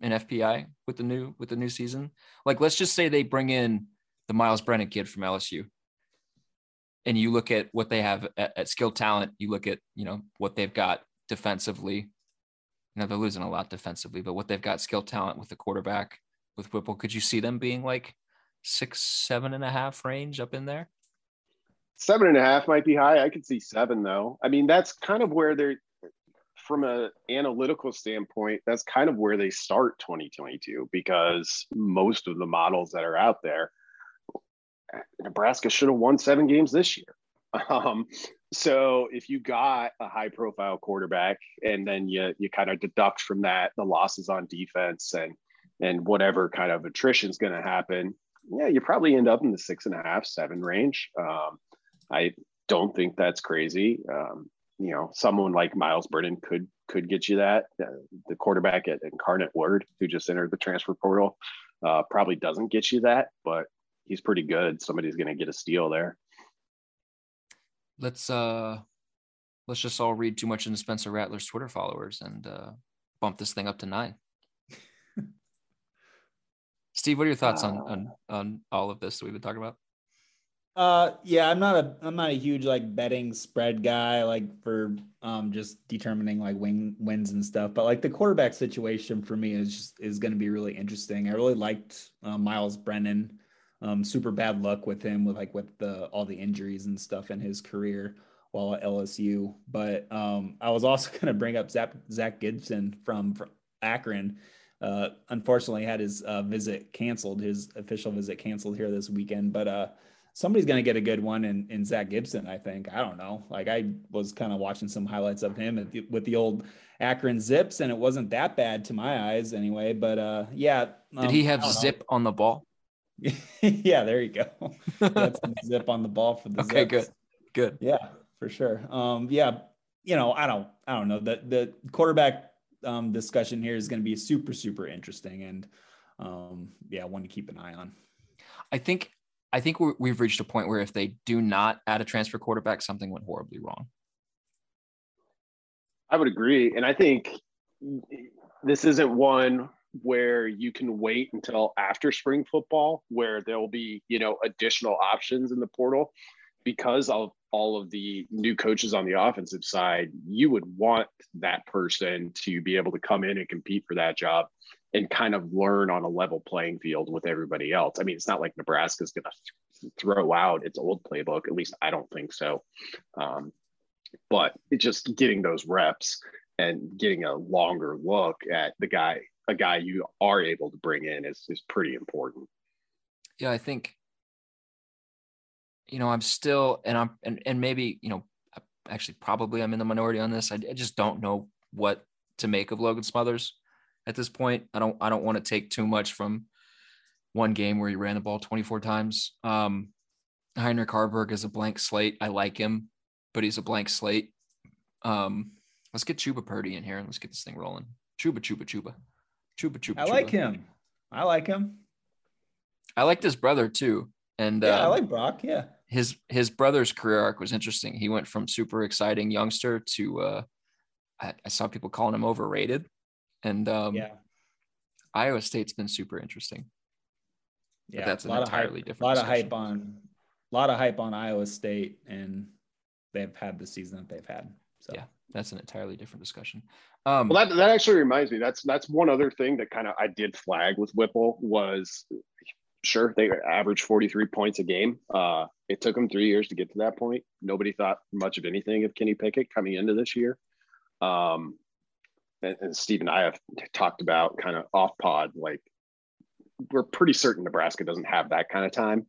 in F P I with the new with the new season? Like, let's just say they bring in the Miles Brennan kid from L S U, and you look at what they have at, at skilled talent. You look at, you know, what they've got defensively. You know, they're losing a lot defensively, but what they've got skilled talent with the quarterback, with Whipple, could you see them being like six, seven and a half range up in there? Seven and a half might be high. I could see seven though. I mean, that's kind of where they're, from an analytical standpoint, that's kind of where they start twenty twenty-two, because most of the models that are out there, Nebraska should have won seven games this year. Um, so if you got a high profile quarterback and then you, you kind of deduct from that the losses on defense and, and whatever kind of attrition is going to happen, yeah, you probably end up in the six and a half, seven range. Um, I don't think that's crazy. Um, you know, someone like Miles Burton could, could get you that. Uh, the quarterback at Incarnate Word, who just entered the transfer portal, uh, probably doesn't get you that, but he's pretty good. Somebody's going to get a steal there. Let's, uh, let's just all read too much into Spencer Rattler's Twitter followers and uh, bump this thing up to nine. Steve, what are your thoughts on, on, on all of this that we've been talking about? Uh, yeah, I'm not a, I'm not a huge like betting spread guy, like for, um, just determining like win wins and stuff, but like the quarterback situation for me is just, is going to be really interesting. I really liked uh, Miles Brennan, um, super bad luck with him with like, with the, all the injuries and stuff in his career while at L S U. But, um, I was also going to bring up Zach, Zach Gibson from, from Akron. Uh, unfortunately had his uh, visit canceled, his official visit canceled here this weekend, but uh, somebody's going to get a good one in, in Zach Gibson, I think. I don't know. Like, I was kind of watching some highlights of him at the, with the old Akron Zips, and it wasn't that bad to my eyes anyway, but uh, yeah. Um, Did he have zip know. on the ball? Yeah, there you go. That's zip on the ball for the okay, Zips. Okay, good, good. Yeah, for sure. Um, yeah, you know, I don't, I don't know. The, the quarterback Um, discussion here is going to be super, super interesting. And um, yeah, one to keep an eye on. I think, I think we're, we've reached a point where if they do not add a transfer quarterback, something went horribly wrong. I would agree. And I think this isn't one where you can wait until after spring football, where there'll be, you know, additional options in the portal because of all of the new coaches on the offensive side. You would want that person to be able to come in and compete for that job and kind of learn on a level playing field with everybody else. I mean, it's not like Nebraska's going to throw out its old playbook. At least I don't think so. Um, but it's just getting those reps and getting a longer look at the guy, a guy you are able to bring in is, is pretty important. Yeah, I think, you know, I'm still, and I'm, and, and maybe, you know, actually probably I'm in the minority on this. I, I just don't know what to make of Logan Smothers at this point. I don't, I don't want to take too much from one game where he ran the ball twenty-four times. Um, Heinrich Harburg is a blank slate. I like him, but he's a blank slate. Um, let's get Chuba Purdy in here and let's get this thing rolling. Chuba, Chuba, Chuba, Chuba, Chuba. I like Chuba. him. I like him. I like this brother too. And yeah, um, I like Brock. Yeah. His his brother's career arc was interesting. He went from super exciting youngster to uh, I, I saw people calling him overrated, and um, yeah, Iowa State's been super interesting. Yeah, but that's an entirely different. A lot of hype on, a lot of hype on Iowa State, and they've had the season that they've had. So yeah, that's an entirely different discussion. Um, well, that that actually reminds me. That's that's one other thing that kind of I did flag with Whipple was, sure, they averaged forty-three points a game. Uh, it took them three years to get to that point. Nobody thought much of anything of Kenny Pickett coming into this year. Um, and, and Steve and I have talked about kind of off pod, like we're pretty certain Nebraska doesn't have that kind of time.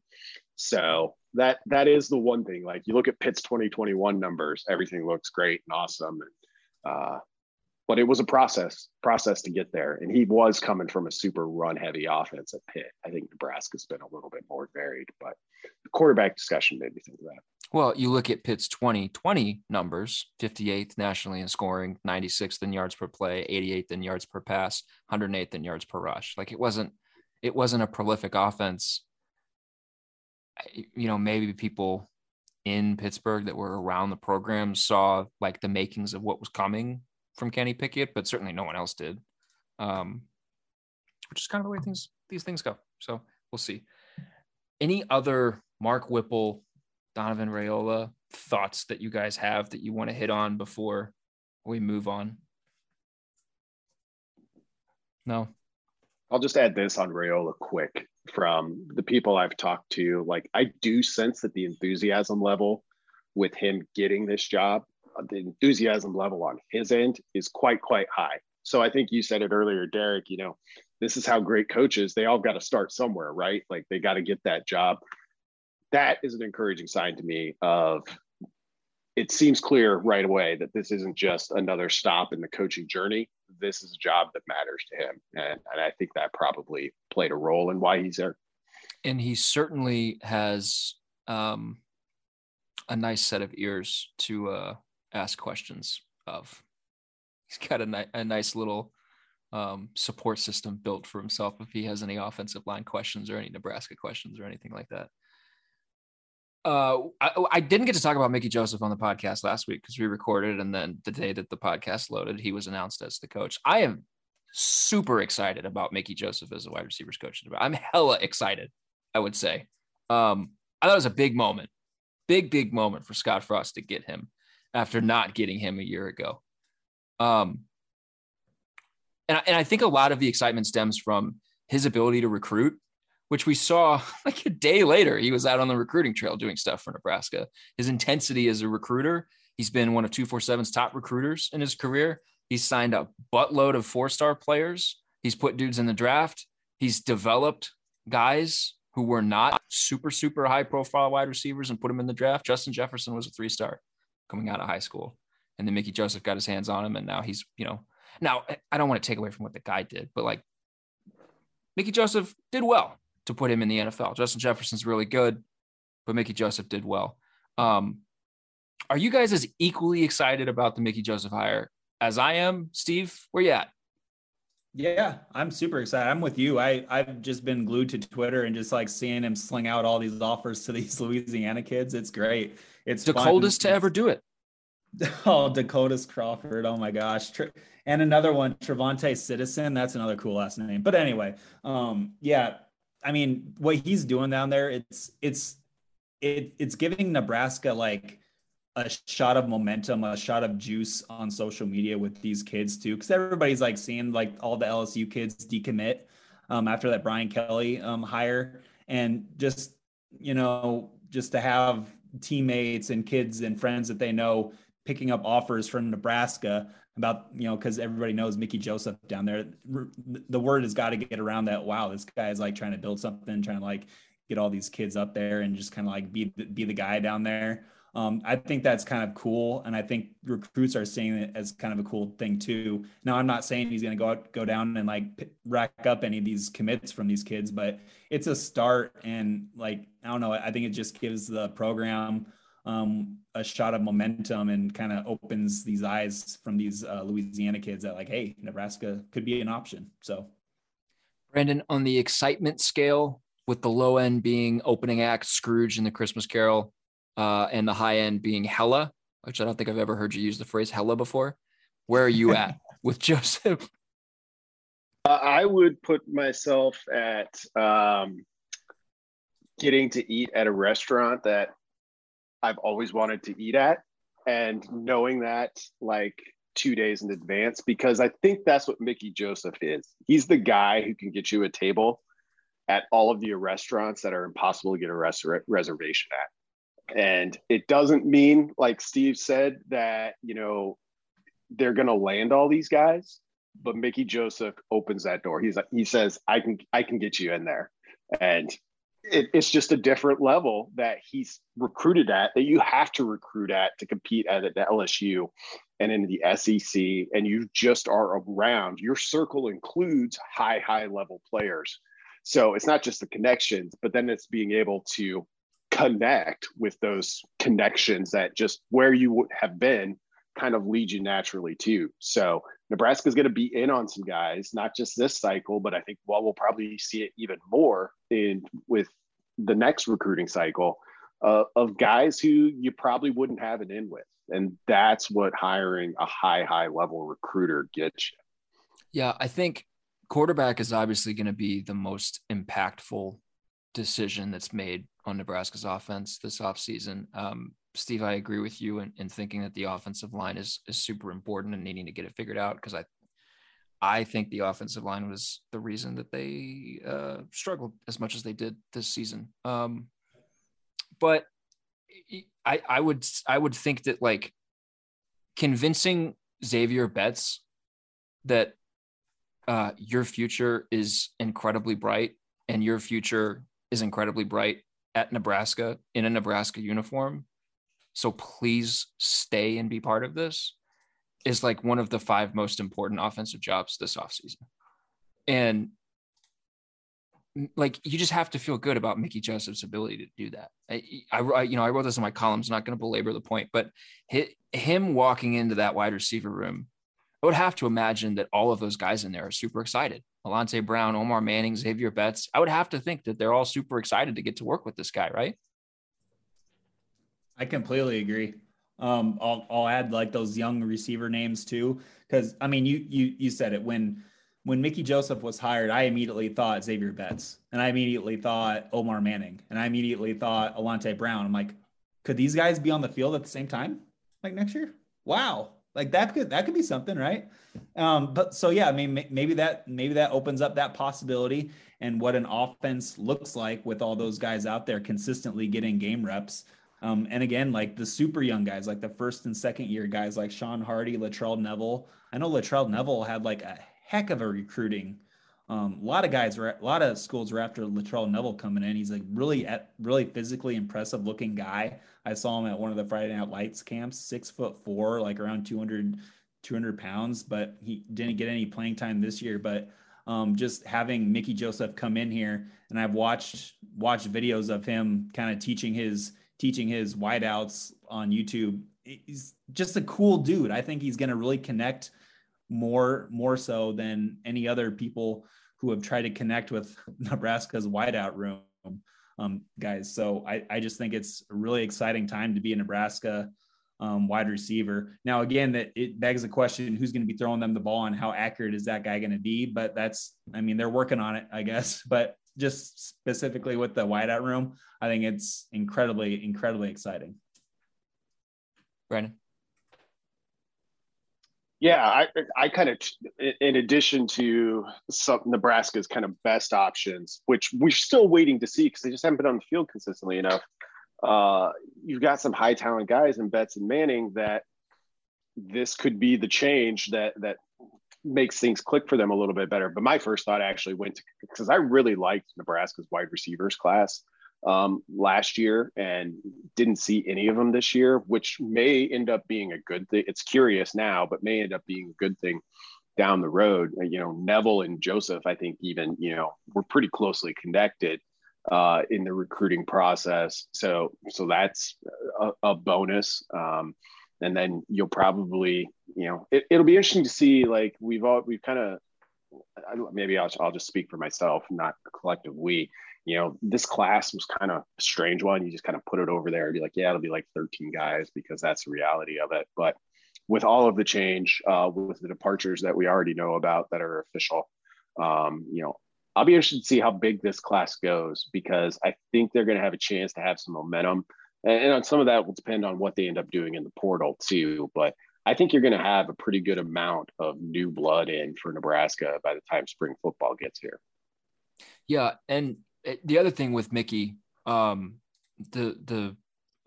So that that is the one thing. Like you look at Pitt's twenty twenty-one numbers, everything looks great and awesome. And, uh, but it was a process, process to get there. And he was coming from a super run heavy offense at Pitt. I think Nebraska's been a little bit more varied, but the quarterback discussion made me think of that. Well, you look at Pitt's twenty twenty numbers, fifty-eighth nationally in scoring, ninety-sixth in yards per play, eighty-eighth in yards per pass, one hundred eighth in yards per rush. Like it wasn't, it wasn't a prolific offense. You know, maybe people in Pittsburgh that were around the program saw like the makings of what was coming from Kenny Pickett, but certainly no one else did, um, which is kind of the way things these things go. So we'll see. Any other Mark Whipple, Donovan Raiola thoughts that you guys have that you want to hit on before we move on? No? I'll just add this on Raiola quick. From the people I've talked to, like I do sense that the enthusiasm level with him getting this job, the enthusiasm level on his end is quite, quite high. So I think you said it earlier, Derek, you know, this is how great coaches, they all got to start somewhere, right? Like they got to get that job. That is an encouraging sign to me of it seems clear right away that this isn't just another stop in the coaching journey. This is a job that matters to him. And, and I think that probably played a role in why he's there. And he certainly has um, a nice set of ears to uh, ask questions of. He's got a, ni- a nice little um, support system built for himself if he has any offensive line questions or any Nebraska questions or anything like that. Uh, I, I didn't get to talk about Mickey Joseph on the podcast last week because we recorded, and then the day that the podcast loaded, he was announced as the coach. I am super excited about Mickey Joseph as a wide receivers coach. I'm hella excited, I would say. Um, I thought it was a big moment, big, big moment for Scott Frost to get him after not getting him a year ago. Um, and, and I think a lot of the excitement stems from his ability to recruit, which we saw like a day later, he was out on the recruiting trail doing stuff for Nebraska. His intensity as a recruiter, he's been one of two forty-seven's top recruiters in his career. He's signed a buttload of four-star players. He's put dudes in the draft. He's developed guys who were not super, super high-profile wide receivers and put them in the draft. Justin Jefferson was a three-star coming out of high school. And then Mickey Joseph got his hands on him, and now he's, you know, now I don't want to take away from what the guy did, but like Mickey Joseph did well to put him in the N F L. Justin Jefferson's really good, but Mickey Joseph did well. Um, are you guys as equally excited about the Mickey Joseph hire as I am? Steve, where you at? Yeah, I'm super excited. I'm with you. I, I've just been glued to Twitter and just like seeing him sling out all these offers to these Louisiana kids. It's great. It's the coldest to ever do it. Oh, Dakota's Crawford. Oh my gosh. And another one, Trevante Citizen. That's another cool last name. But anyway, um, yeah, I mean, what he's doing down there, it's, it's, it, it's giving Nebraska like a shot of momentum, a shot of juice on social media with these kids too. Cause everybody's like seeing like all the L S U kids decommit um, after that Brian Kelly um, hire, and just, you know, just to have teammates and kids and friends that they know picking up offers from Nebraska about, you know, because everybody knows Mickey Joseph down there. The word has got to get around that, wow, this guy is like trying to build something, trying to like get all these kids up there and just kind of like be, be the guy down there. Um, I think that's kind of cool. And I think recruits are seeing it as kind of a cool thing too. Now, I'm not saying he's going to go out, go down and like rack up any of these commits from these kids, but it's a start. And like, I don't know, I think it just gives the program um, a shot of momentum and kind of opens these eyes from these uh, Louisiana kids that like, hey, Nebraska could be an option. So Brandon, on the excitement scale, with the low end being opening act Scrooge in The Christmas Carol, uh, and the high end being hella, which I don't think I've ever heard you use the phrase hella before. Where are you at with Joseph? Uh, I would put myself at um, getting to eat at a restaurant that I've always wanted to eat at, and knowing that like two days in advance, because I think that's what Mickey Joseph is. He's the guy who can get you a table at all of the restaurants that are impossible to get a res- reservation at. And it doesn't mean, like Steve said, that, you know, they're going to land all these guys, but Mickey Joseph opens that door. He's like, he says, I can, I can get you in there. And it, it's just a different level that he's recruited at, that you have to recruit at to compete at, at the L S U and in the S E C. And you just are around, your circle includes high, high level players. So it's not just the connections, but then it's being able to connect with those connections that just where you have been kind of lead you naturally to. So Nebraska is going to be in on some guys, not just this cycle, but I think, well, we'll probably see it even more in with the next recruiting cycle uh, of guys who you probably wouldn't have an in with. And that's what hiring a high, high level recruiter gets you. Yeah, I think quarterback is obviously going to be the most impactful decision that's made on Nebraska's offense this offseason. Um, Steve, I agree with you in, in thinking that the offensive line is, is super important and needing to get it figured out, because I I think the offensive line was the reason that they uh, struggled as much as they did this season. Um, but I, I would I would think that, like, convincing Xavier Betts that Uh, your future is incredibly bright, and your future is incredibly bright at Nebraska in a Nebraska uniform, so please stay and be part of this, is like one of the five most important offensive jobs this offseason. And like, you just have to feel good about Mickey Joseph's ability to do that. I, I you know, I wrote this in my columns, not going to belabor the point, but him walking into that wide receiver room, I would have to imagine that all of those guys in there are super excited. Alante Brown, Omar Manning, Xavier Betts. I would have to think that they're all super excited to get to work with this guy, right? I completely agree. Um, I'll, I'll add like those young receiver names too, because I mean, you you you said it. When when Mickey Joseph was hired, I immediately thought Xavier Betts, and I immediately thought Omar Manning, and I immediately thought Alante Brown. I'm like, could these guys be on the field at the same time, like next year? Wow. Like that could, that could be something, right? Um, but so, yeah, I mean, maybe that, maybe that opens up that possibility and what an offense looks like with all those guys out there consistently getting game reps. Um, and again, like the super young guys, like the first and second year guys, like Sean Hardy, Latrell Neville. I know Latrell Neville had like a heck of a recruiting. Um, a lot of guys were, a lot of schools were after Latrell Neville coming in. He's like really, at, really physically impressive looking guy. I saw him at one of the Friday Night Lights camps, six foot four, like around two hundred, two hundred pounds, but he didn't get any playing time this year. But um, just having Mickey Joseph come in here, and I've watched, watched videos of him kind of teaching his, teaching his wideouts on YouTube. He's just a cool dude. I think he's going to really connect more, more so than any other people who have tried to connect with Nebraska's wideout room. Um, guys. So I, I just think it's a really exciting time to be a Nebraska um, wide receiver. Now, again, that it begs the question, who's going to be throwing them the ball and how accurate is that guy going to be? But that's, I mean, they're working on it, I guess, but just specifically with the wideout room, I think it's incredibly, incredibly exciting. Brandon. Yeah, I, I kind of, in addition to some Nebraska's kind of best options, which we're still waiting to see because they just haven't been on the field consistently enough. Uh, you've got some high talent guys in Betts and Manning that this could be the change that that makes things click for them a little bit better. But my first thought actually went to, because I really liked Nebraska's wide receivers class um, last year and didn't see any of them this year, which may end up being a good thing. It's curious now, but may end up being a good thing down the road. You know, Neville and Joseph, I think even, you know, were pretty closely connected, uh, in the recruiting process. So, so that's a, a bonus. Um, and then you'll probably, you know, it, it'll be interesting to see, like we've all, we've kind of, maybe I'll, I'll just speak for myself, not collective we. You know, this class was kind of a strange one. You just kind of put it over there and be like, yeah, it'll be like thirteen guys because that's the reality of it. But with all of the change, uh, with the departures that we already know about that are official, Um, you know, I'll be interested to see how big this class goes, because I think they're going to have a chance to have some momentum. And, and on some of that will depend on what they end up doing in the portal too. But I think you're going to have a pretty good amount of new blood in for Nebraska by the time spring football gets here. Yeah. And the other thing with Mickey, um, the, the,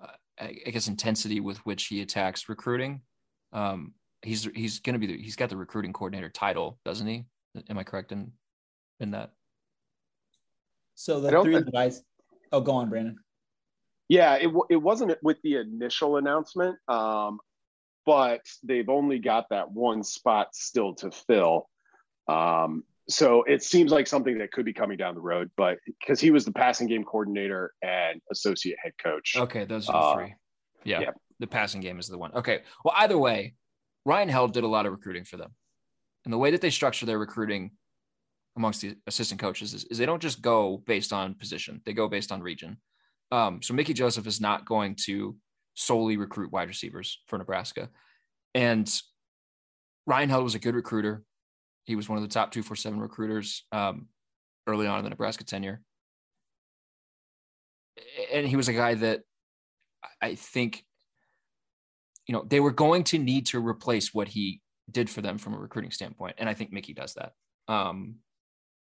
uh, I guess intensity with which he attacks recruiting. Um, he's, he's going to be, the, he's got the recruiting coordinator title, doesn't he? Am I correct in, in that? So the three think, guys. Oh, go on, Brandon. Yeah, it it wasn't with the initial announcement, um, but they've only got that one spot still to fill. Um, so it seems like something that could be coming down the road, but because he was the passing game coordinator and associate head coach. Okay, those are the uh, three. Yeah, yeah, the passing game is the one. Okay, well, either way, Ryan Held did a lot of recruiting for them, and the way that they structure their recruiting amongst the assistant coaches is, is they don't just go based on position. They go based on region. Um, so Mickey Joseph is not going to solely recruit wide receivers for Nebraska. And Ryan Held was a good recruiter. He was one of the top two forty-seven recruiters um, early on in the Nebraska tenure. And he was a guy that I think, you know, they were going to need to replace what he did for them from a recruiting standpoint. And I think Mickey does that. Um,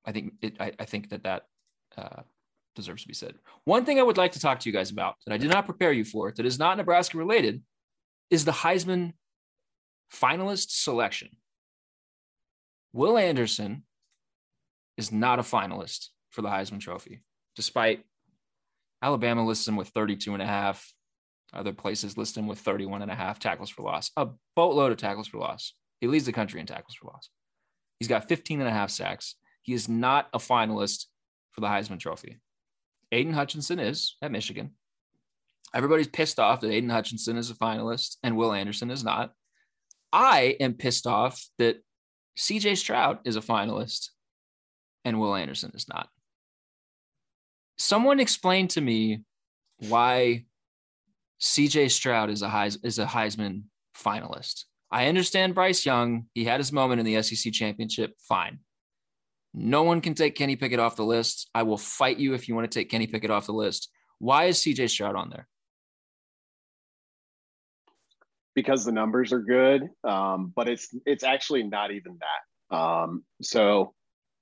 I think it, I, I think that that uh, deserves to be said. One thing I would like to talk to you guys about that I did not prepare you for, that is not Nebraska related, is the Heisman finalist selection. Will Anderson is not a finalist for the Heisman Trophy, despite Alabama lists him with thirty-two and a half. Other places list him with thirty-one and a half tackles for loss, a boatload of tackles for loss. He leads the country in tackles for loss. He's got fifteen and a half sacks. He is not a finalist for the Heisman Trophy. Aiden Hutchinson is at Michigan. Everybody's pissed off that Aiden Hutchinson is a finalist and Will Anderson is not. I am pissed off that C J Stroud is a finalist and Will Anderson is not. Someone explain to me why C J Stroud is a Heis- is a Heisman finalist. I understand Bryce Young. He had his moment in the S E C championship. Fine. No one can take Kenny Pickett off the list. I will fight you if you want to take Kenny Pickett off the list. Why is C J Stroud on there? Because the numbers are good, um, but it's it's actually not even that. Um, so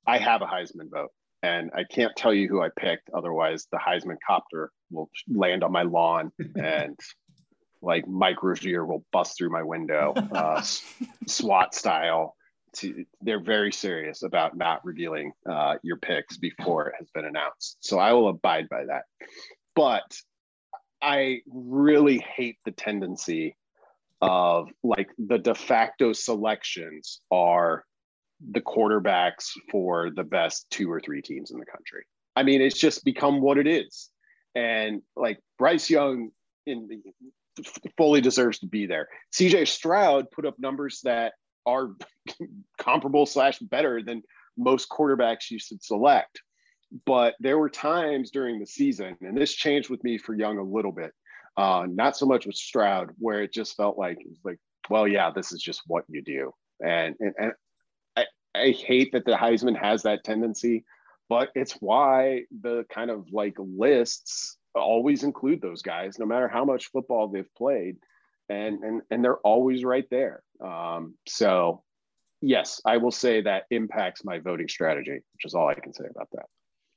I have a Heisman vote, and I can't tell you who I picked. Otherwise, the Heisman copter will land on my lawn and – like Mike Rozier will bust through my window, uh, SWAT style. To, they're very serious about not revealing uh, your picks before it has been announced. So I will abide by that. But I really hate the tendency of like the de facto selections are the quarterbacks for the best two or three teams in the country. I mean, it's just become what it is. And like Bryce Young in the fully deserves to be there. C J Stroud put up numbers that are comparable slash better than most quarterbacks you should select. But there were times during the season, and this changed with me for Young a little bit, uh, not so much with Stroud, where it just felt like, it was like, well, yeah, this is just what you do. And, and, and I, I hate that the Heisman has that tendency, but it's why the kind of like lists always include those guys, no matter how much football they've played, and and and they're always right there. Um, so, yes, I will say that impacts my voting strategy, which is all I can say about that.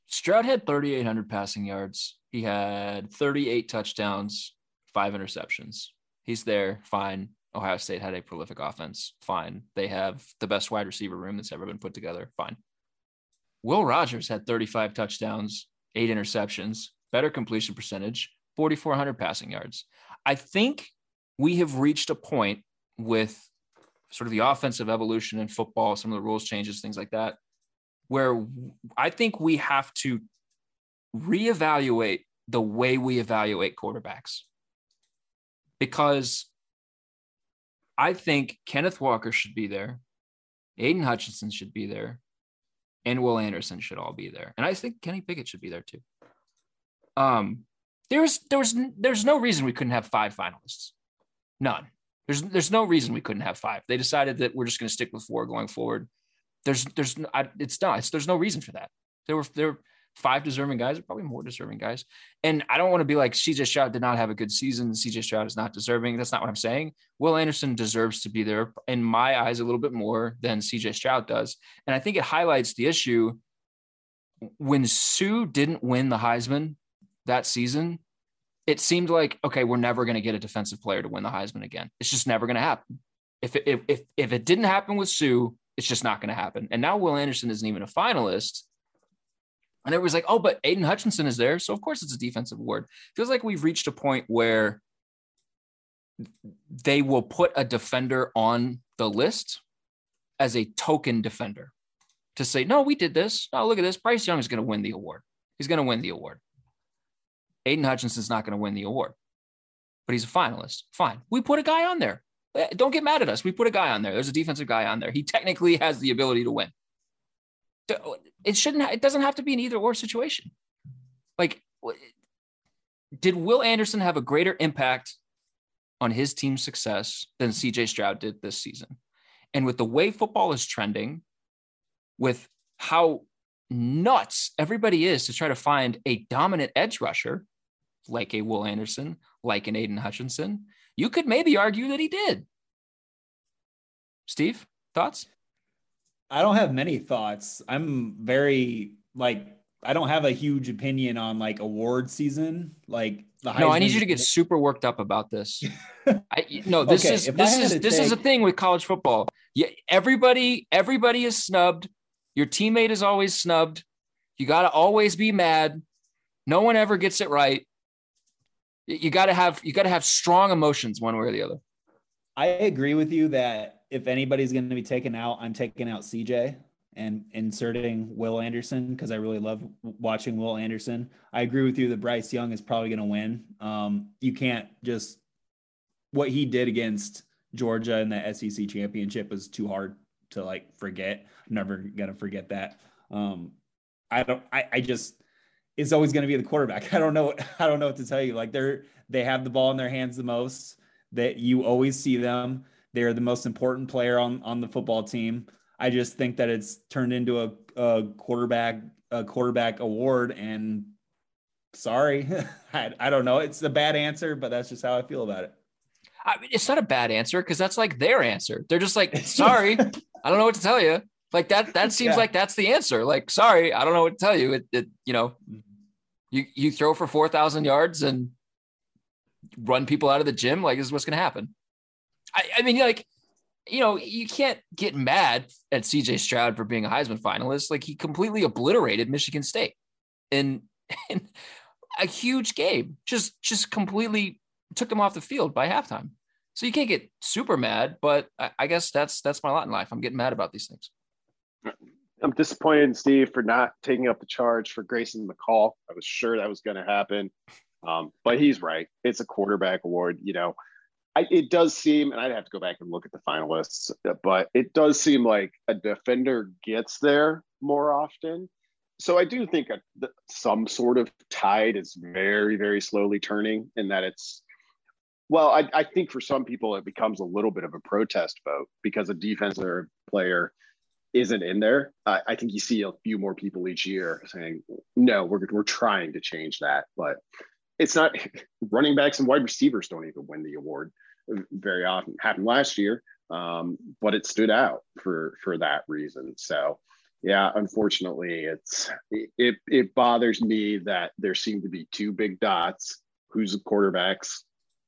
Stroud had thirty-eight hundred passing yards. He had thirty-eight touchdowns, five interceptions. He's there, fine. Ohio State had a prolific offense, fine. They have the best wide receiver room that's ever been put together, fine. Will Rogers had thirty-five touchdowns, eight interceptions. Better completion percentage, forty-four hundred passing yards. I think we have reached a point with sort of the offensive evolution in football, some of the rules changes, things like that, where I think we have to reevaluate the way we evaluate quarterbacks. Because I think Kenneth Walker should be there, Aiden Hutchinson should be there, and Will Anderson should all be there. And I think Kenny Pickett should be there too. Um, there's, there was, there's no reason we couldn't have five finalists. None. There's, there's no reason we couldn't have five. They decided that we're just going to stick with four going forward. There's, there's, I, it's not, it's, there's no reason for that. There were, there were five deserving guys, probably more deserving guys. And I don't want to be like C J Stroud did not have a good season. C J Stroud is not deserving. That's not what I'm saying. Will Anderson deserves to be there in my eyes a little bit more than C J Stroud does. And I think it highlights the issue when Sue didn't win the Heisman that season. It seemed like, okay, we're never going to get a defensive player to win the Heisman again. It's just never going to happen. If it, if, if, if it didn't happen with Sue, it's just not going to happen. And now Will Anderson isn't even a finalist. And everybody's like, oh, but Aiden Hutchinson is there. So of course it's a defensive award. Feels like we've reached a point where they will put a defender on the list as a token defender to say, no, we did this. Oh, look at this. Bryce Young is going to win the award. He's going to win the award. Aiden Hutchinson's not going to win the award, but he's a finalist. Fine. We put a guy on there. Don't get mad at us. We put a guy on there. There's a defensive guy on there. He technically has the ability to win. It shouldn't, it doesn't have to be an either or situation. Like, did Will Anderson have a greater impact on his team's success than C J Stroud did this season? And with the way football is trending, with how nuts everybody is to try to find a dominant edge rusher, like a Will Anderson, like an Aiden Hutchinson, you could maybe argue that he did. Steve, thoughts? I don't have many thoughts. I'm very, like, I don't have a huge opinion on, like, award season. Like, the Heisman. No, I need you to get super worked up about this. I, no, this okay, is this is this take... is a thing with college football. Yeah, everybody, everybody is snubbed. Your teammate is always snubbed. You got to always be mad. No one ever gets it right. You got to have you got to have strong emotions one way or the other. I agree with you that if anybody's going to be taken out, I'm taking out C J and inserting Will Anderson because I really love watching Will Anderson. I agree with you that Bryce Young is probably going to win. Um, you can't just – what he did against Georgia in the S E C championship was too hard to, like, forget. I'm never going to forget that. Um, I don't I, – I just – it's always going to be the quarterback. I don't know. I don't know what to tell you. Like they're, they have the ball in their hands the most, that you always see them. They're the most important player on, on the football team. I just think that it's turned into a, a quarterback, a quarterback award, and sorry, I, I don't know. It's a bad answer, but that's just how I feel about it. I mean, it's not a bad answer. Cause that's like their answer. They're just like, sorry, I don't know what to tell you. Like that, that seems yeah. like that's the answer. Like, sorry, I don't know what to tell you. It, it you know, you, you throw for four thousand yards and run people out of the gym. Like, this is what's going to happen. I, I mean, like, you know, you can't get mad at C J Stroud for being a Heisman finalist. Like, he completely obliterated Michigan State in, in a huge game, just, just completely took them off the field by halftime. So you can't get super mad, but I, I guess that's, that's my lot in life. I'm getting mad about these things. I'm disappointed in Steve for not taking up the charge for Grayson McCall. I was sure that was going to happen, um, but he's right. It's a quarterback award. You know, I, it does seem, and I'd have to go back and look at the finalists, but it does seem like a defender gets there more often. So I do think a, some sort of tide is very, very slowly turning, and that it's, well, I, I think for some people it becomes a little bit of a protest vote because a defensive player isn't in there. Uh, I think you see a few more people each year saying, no, we're we're trying to change that, but it's not running backs and wide receivers don't even win the award very often. Happened last year, um, but it stood out for, for that reason. So yeah, unfortunately it's, it, it bothers me that there seem to be two big dots, who's the quarterbacks,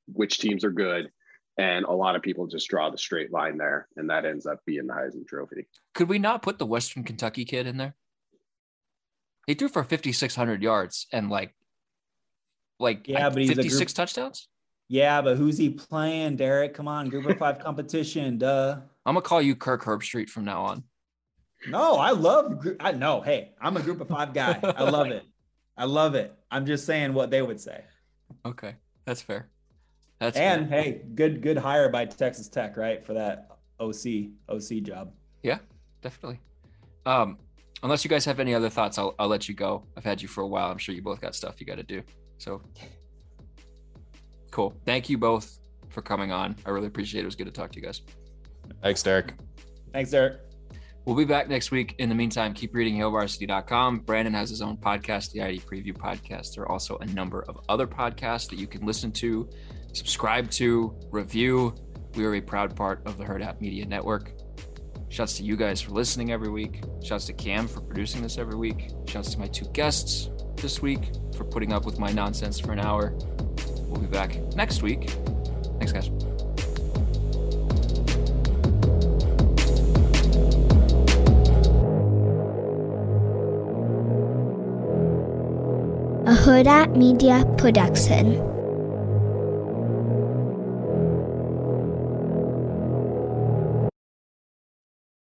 which teams are good. And a lot of people just draw the straight line there, and that ends up being the Heisman Trophy. Could we not put the Western Kentucky kid in there? He threw for fifty-six hundred yards and like, like yeah, but fifty-six touchdowns. Yeah, but who's he playing, Derek? Come on, group of five competition, duh. I'm gonna call you Kirk Herbstreit from now on. No, I love. I know. Hey, I'm a group of five guy. I love it. I love it. I'm just saying what they would say. Okay, that's fair. That's and fair. Hey, good, good hire by Texas Tech, right? For that O C, O C job. Yeah, definitely. Um, unless you guys have any other thoughts, I'll, I'll let you go. I've had you for a while. I'm sure you both got stuff you got to do. So cool. Thank you both for coming on. I really appreciate it. It was good to talk to you guys. Thanks, Derek. Thanks, Derek. We'll be back next week. In the meantime, keep reading hail varsity dot com. Brandon has his own podcast, the I D Preview Podcast. There are also a number of other podcasts that you can listen to, subscribe to, review. We are a proud part of the Herd App Media Network. Shouts to you guys for listening every week. Shouts to Cam for producing this every week. Shouts to my two guests this week for putting up with my nonsense for an hour. We'll be back next week. Thanks, guys. Huda Media Production.